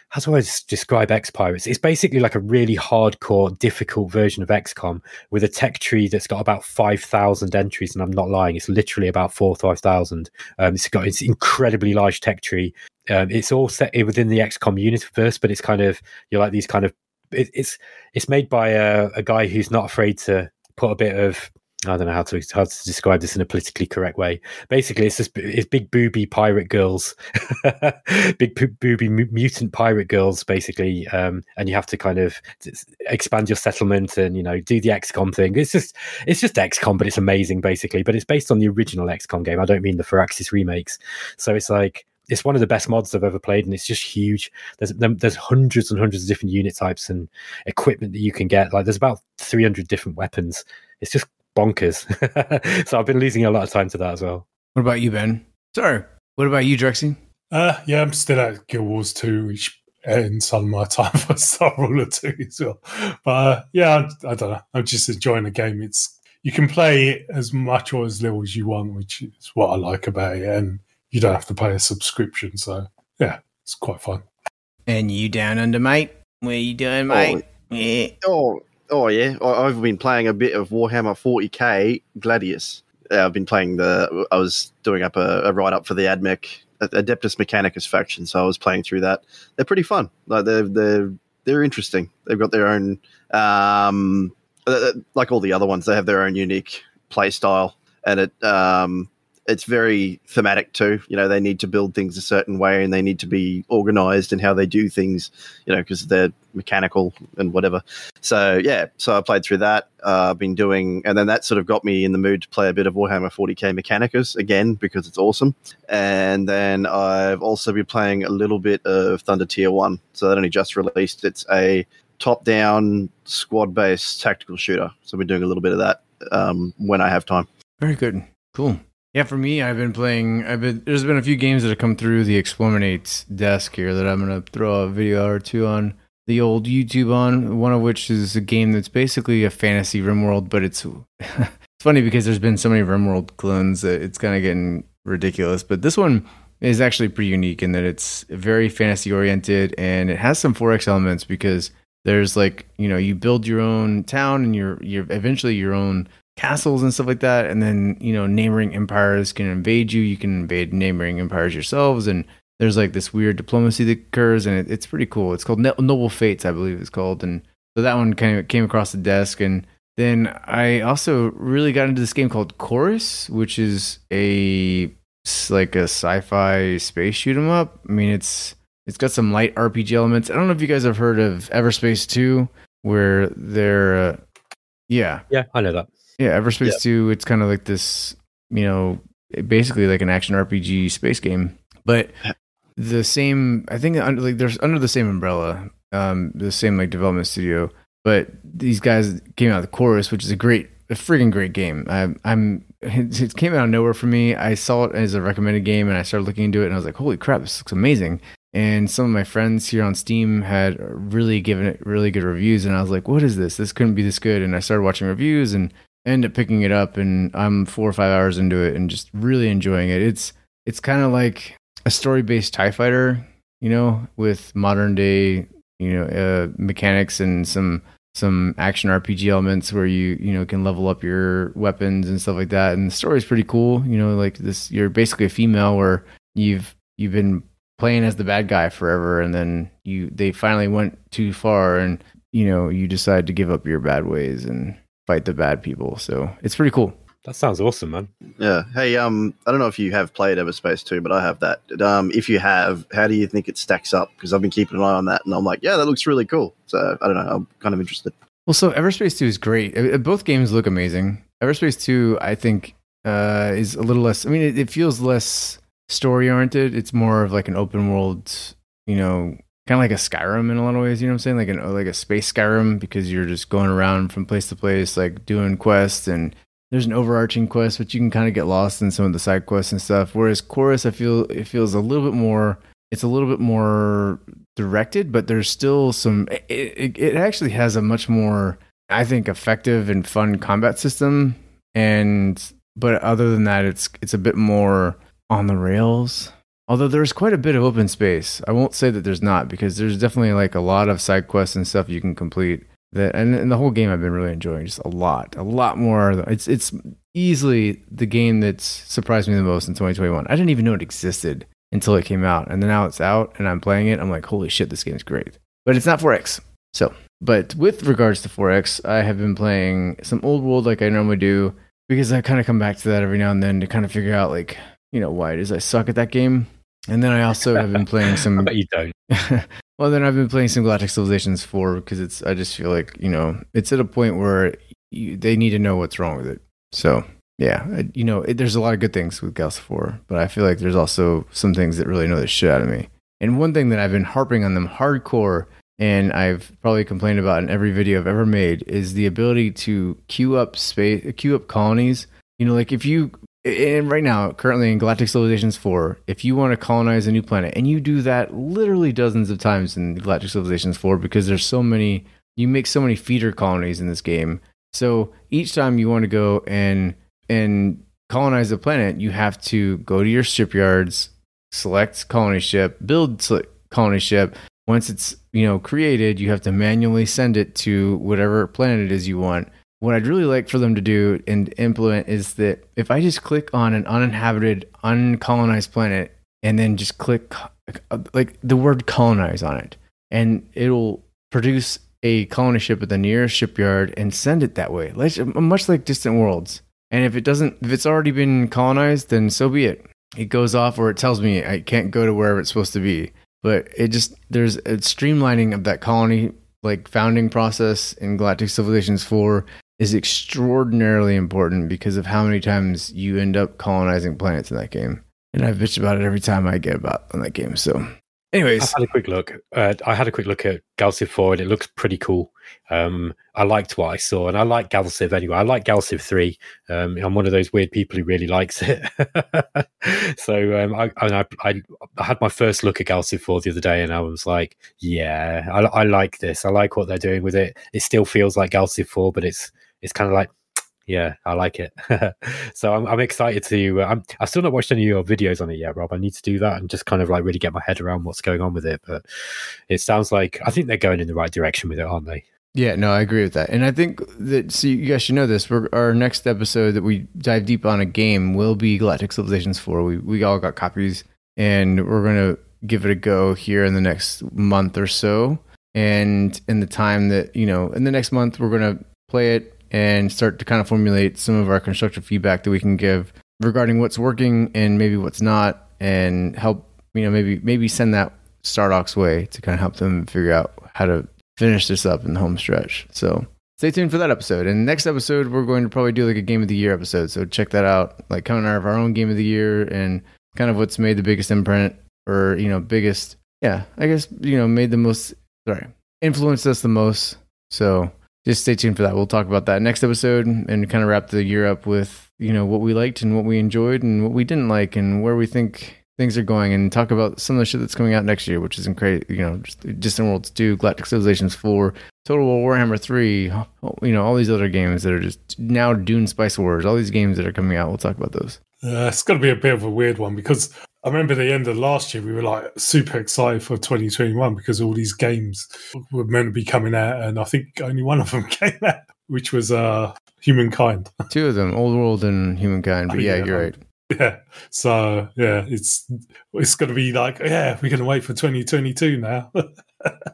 how do I describe X Pirates? It's basically like a really hardcore, difficult version of X COM with a tech tree that's got about five thousand entries, and I'm not lying. It's literally about four or five thousand. Um, it's got it's incredibly large tech tree. Um, it's all set within the X COM universe, but it's kind of, you're like these kind of, it, it's it's made by a, a guy who's not afraid to put a bit of, I don't know how to how to describe this in a politically correct way. Basically, it's just it's big booby pirate girls, big po- booby mu- mutant pirate girls, basically. Um, and you have to kind of expand your settlement and, you know, do the X COM thing. It's just it's just X COM, but it's amazing, basically. But it's based on the original X COM game. I don't mean the Firaxis remakes. So it's like, it's one of the best mods I've ever played, and it's just huge. There's there's hundreds and hundreds of different unit types and equipment that you can get. Like there's about three hundred different weapons. It's just bonkers. So I've been losing a lot of time to that as well. What about you, Ben? Sorry. What about you, Drexy? Uh, yeah, I'm still at Guild Wars two, which ends on my time for Star Ruler two as well. But uh, yeah, I, I don't know. I'm just enjoying the game. It's you can play as much or as little as you want, which is what I like about it. And you don't have to pay a subscription. So yeah, it's quite fun. And you down under, mate? What are you doing, mate? Oh, yeah. oh. Oh, yeah. I've been playing a bit of Warhammer forty K Gladius. I've been playing the... I was doing up a, a write-up for the AdMech, Adeptus Mechanicus faction, so I was playing through that. They're pretty fun. Like They're, they're, they're interesting. They've got their own... Um, like all the other ones, they have their own unique play style, and it um, it's very thematic too. You know, they need to build things a certain way, and they need to be organised in how they do things, you know, because they're mechanical and whatever. So yeah, so I played through that. Uh, I've been doing, and then that sort of got me in the mood to play a bit of Warhammer forty K Mechanicus again because it's awesome. And then I've also been playing a little bit of Thunder Tier one. So that only just released. It's a top-down squad-based tactical shooter. So we're doing a little bit of that um, when I have time. Very good, cool. Yeah, for me, I've been playing. I've been, there's been a few games that have come through the Explorminate's desk here that I'm gonna throw a video or two on the old YouTube on. One of which is a game that's basically a fantasy RimWorld, but it's it's funny because there's been so many RimWorld clones that it's kind of getting ridiculous. But this one is actually pretty unique in that it's very fantasy oriented, and it has some four X elements because there's like, you know, you build your own town and your your eventually your own castles and stuff like that. And then, you know, neighboring empires can invade you. You can invade neighboring empires yourselves. And there's like this weird diplomacy that occurs, and it, it's pretty cool. It's called Noble Fates, I believe it's called. And so that one kind of came across the desk. And then I also really got into this game called Chorus, which is a like a sci-fi space shoot 'em up. I mean, it's it's got some light R P G elements. I don't know if you guys have heard of Everspace two, where they're uh, yeah yeah I know that yeah Everspace yeah. two. It's kind of like this, you know, basically like an action R P G space game, but the same, I think under, like there's under the same umbrella, um, the same like development studio, but these guys came out with Chorus, which is a great, a friggin' great game. I, I'm, it came out of nowhere for me. I saw it as a recommended game and I started looking into it and I was like, holy crap, this looks amazing. And some of my friends here on Steam had really given it really good reviews. And I was like, what is this? This couldn't be this good. And I started watching reviews and ended up picking it up, and I'm four or five hours into it and just really enjoying it. It's, it's kind of like a story-based TIE fighter, you know, with modern day, you know, uh, mechanics and some some action R P G elements where you, you know, can level up your weapons and stuff like that. And the story is pretty cool, you know, like this, you're basically a female where you've you've been playing as the bad guy forever, and then you they finally went too far, and you know, you decide to give up your bad ways and fight the bad people. So it's pretty cool. That sounds awesome, man. Yeah. Hey, um, I don't know if you have played Everspace two, but I have that. Um, if you have, how do you think it stacks up? Because I've been keeping an eye on that, and I'm like, yeah, that looks really cool. So I don't know. I'm kind of interested. Well, so Everspace two is great. Both games look amazing. Everspace two, I think, uh, is a little less. I mean, it, it feels less story oriented. It's more of like an open world, you know, kind of like a Skyrim in a lot of ways. You know what I'm saying? Like an like a space Skyrim, because you're just going around from place to place, like doing quests, and there's an overarching quest, but you can kind of get lost in some of the side quests and stuff. Whereas Chorus, I feel it feels a little bit more, it's a little bit more directed, but there's still some, it, it, it actually has a much more, I think, effective and fun combat system. And, but other than that, it's, it's a bit more on the rails. Although there's quite a bit of open space. I won't say that there's not, because there's definitely like a lot of side quests and stuff you can complete. That, and, and the whole game I've been really enjoying, just a lot, a lot more. It's it's easily the game that's surprised me the most in twenty twenty-one. I didn't even know it existed until it came out. And then now it's out and I'm playing it. I'm like, holy shit, this game is great. But it's not four X. So, but with regards to four X, I have been playing some Old World like I normally do, because I kind of come back to that every now and then to kind of figure out, like, you know, why it is I suck at that game. And then I also have been playing some... I bet you don't. Well, then I've been playing some Galactic Civilizations four, because it's, I just feel like, you know, it's at a point where you, they need to know what's wrong with it. So, yeah, I, you know, it, there's a lot of good things with Gals four, but I feel like there's also some things that really know the shit out of me. And one thing that I've been harping on them hardcore, and I've probably complained about in every video I've ever made, is the ability to queue up space, queue up colonies. You know, like if you... And right now, currently in Galactic Civilizations four, if you want to colonize a new planet, and you do that literally dozens of times in Galactic Civilizations four, because there's so many, you make so many feeder colonies in this game. So each time you want to go and and colonize a planet, you have to go to your shipyards, select colony ship, build colony ship. Once it's, you know, created, you have to manually send it to whatever planet it is you want. What I'd really like for them to do and implement is that if I just click on an uninhabited, uncolonized planet and then just click like the word colonize on it, and it'll produce a colony ship at the nearest shipyard and send it that way, much like Distant Worlds. And if it doesn't, if it's already been colonized, then so be it. It goes off, or it tells me I can't go to wherever it's supposed to be. But it just, there's a streamlining of that colony, like founding process in Galactic Civilizations four. Is extraordinarily important because of how many times you end up colonizing planets in that game. And I bitch about it every time I get about on that game. So anyways, I had a quick look. Uh, I had a quick look at Galciv four and it looks pretty cool. Um, I liked what I saw, and I like Galciv anyway. I like Galciv three. Um, I'm one of those weird people who really likes it. so um, I, I, I, I had my first look at Galciv four the other day and I was like, yeah, I, I like this. I like what they're doing with it. It still feels like Galciv four, but it's, it's kind of like, yeah, I like it. so I'm, I'm excited to, uh, I'm, I've still not watched any of your videos on it yet, Rob. I need to do that and just kind of like really get my head around what's going on with it. But it sounds like, I think they're going in the right direction with it, aren't they? Yeah, no, I agree with that. And I think that, so you guys should know this, we're, our next episode that we dive deep on a game will be Galactic Civilizations four. We we all got copies, and we're going to give it a go here in the next month or so. And in the time that, you know, in the next month, we're going to play it and start to kind of formulate some of our constructive feedback that we can give regarding what's working and maybe what's not, and help, you know, maybe maybe send that Stardock's way to kind of help them figure out how to finish this up in the home stretch. So stay tuned for that episode. And next episode, we're going to probably do like a Game of the Year episode. So check that out, like coming out of our own Game of the Year and kind of what's made the biggest imprint, or, you know, biggest, yeah, I guess, you know, made the most, sorry, influenced us the most. So just stay tuned for that. We'll talk about that next episode and kind of wrap the year up with, you know, what we liked and what we enjoyed and what we didn't like and where we think things are going, and talk about some of the shit that's coming out next year, which is crazy. You know, just Distant Worlds two, Galactic Civilizations four, Total War Warhammer three, you know, all these other games that are just now, Dune Spice Wars, all these games that are coming out. We'll talk about those. Uh, it's going to be a bit of a weird one, because I remember the end of last year, we were like super excited for twenty twenty-one because all these games were meant to be coming out, and I think only one of them came out, which was uh, Humankind. Two of them, Old World and Humankind. But oh, yeah, yeah, you're right. Yeah, so yeah, it's it's going to be like, yeah, we're going to wait for twenty twenty-two now.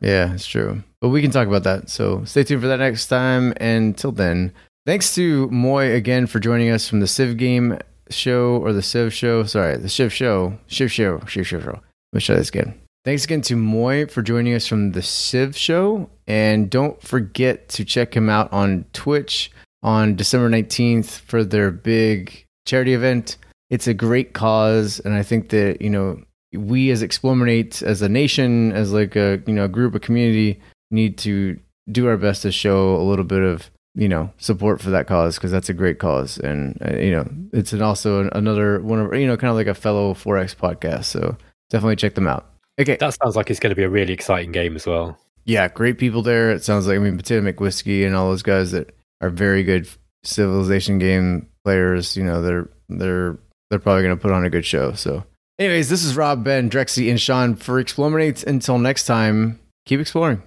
Yeah, it's true. But we can talk about that. So stay tuned for that next time. And till then, thanks to Moy again for joining us from the Civ Game Show, or the Civ Show. Sorry, the Civ Show. Civ Show. Civ Show. Let me try this again. Thanks again to Moy for joining us from the Civ Show. And don't forget to check him out on Twitch on December nineteenth for their big charity event. It's a great cause, and I think that, you know, we as Explorminate, as a nation, as like a, you know, a group, a community, need to do our best to show a little bit of, you know, support for that cause, because that's a great cause. And, uh, you know, it's an also another one of, you know, kind of like a fellow four X podcast. So definitely check them out. Okay. That sounds like it's going to be a really exciting game as well. Yeah, great people there. It sounds like, I mean, Potato McWhiskey and all those guys that are very good civilization game players, you know, they're, they're, They're probably going to put on a good show. So anyways, this is Rob, Ben, Drexy, and Sean for Explorminate. Until next time, keep exploring.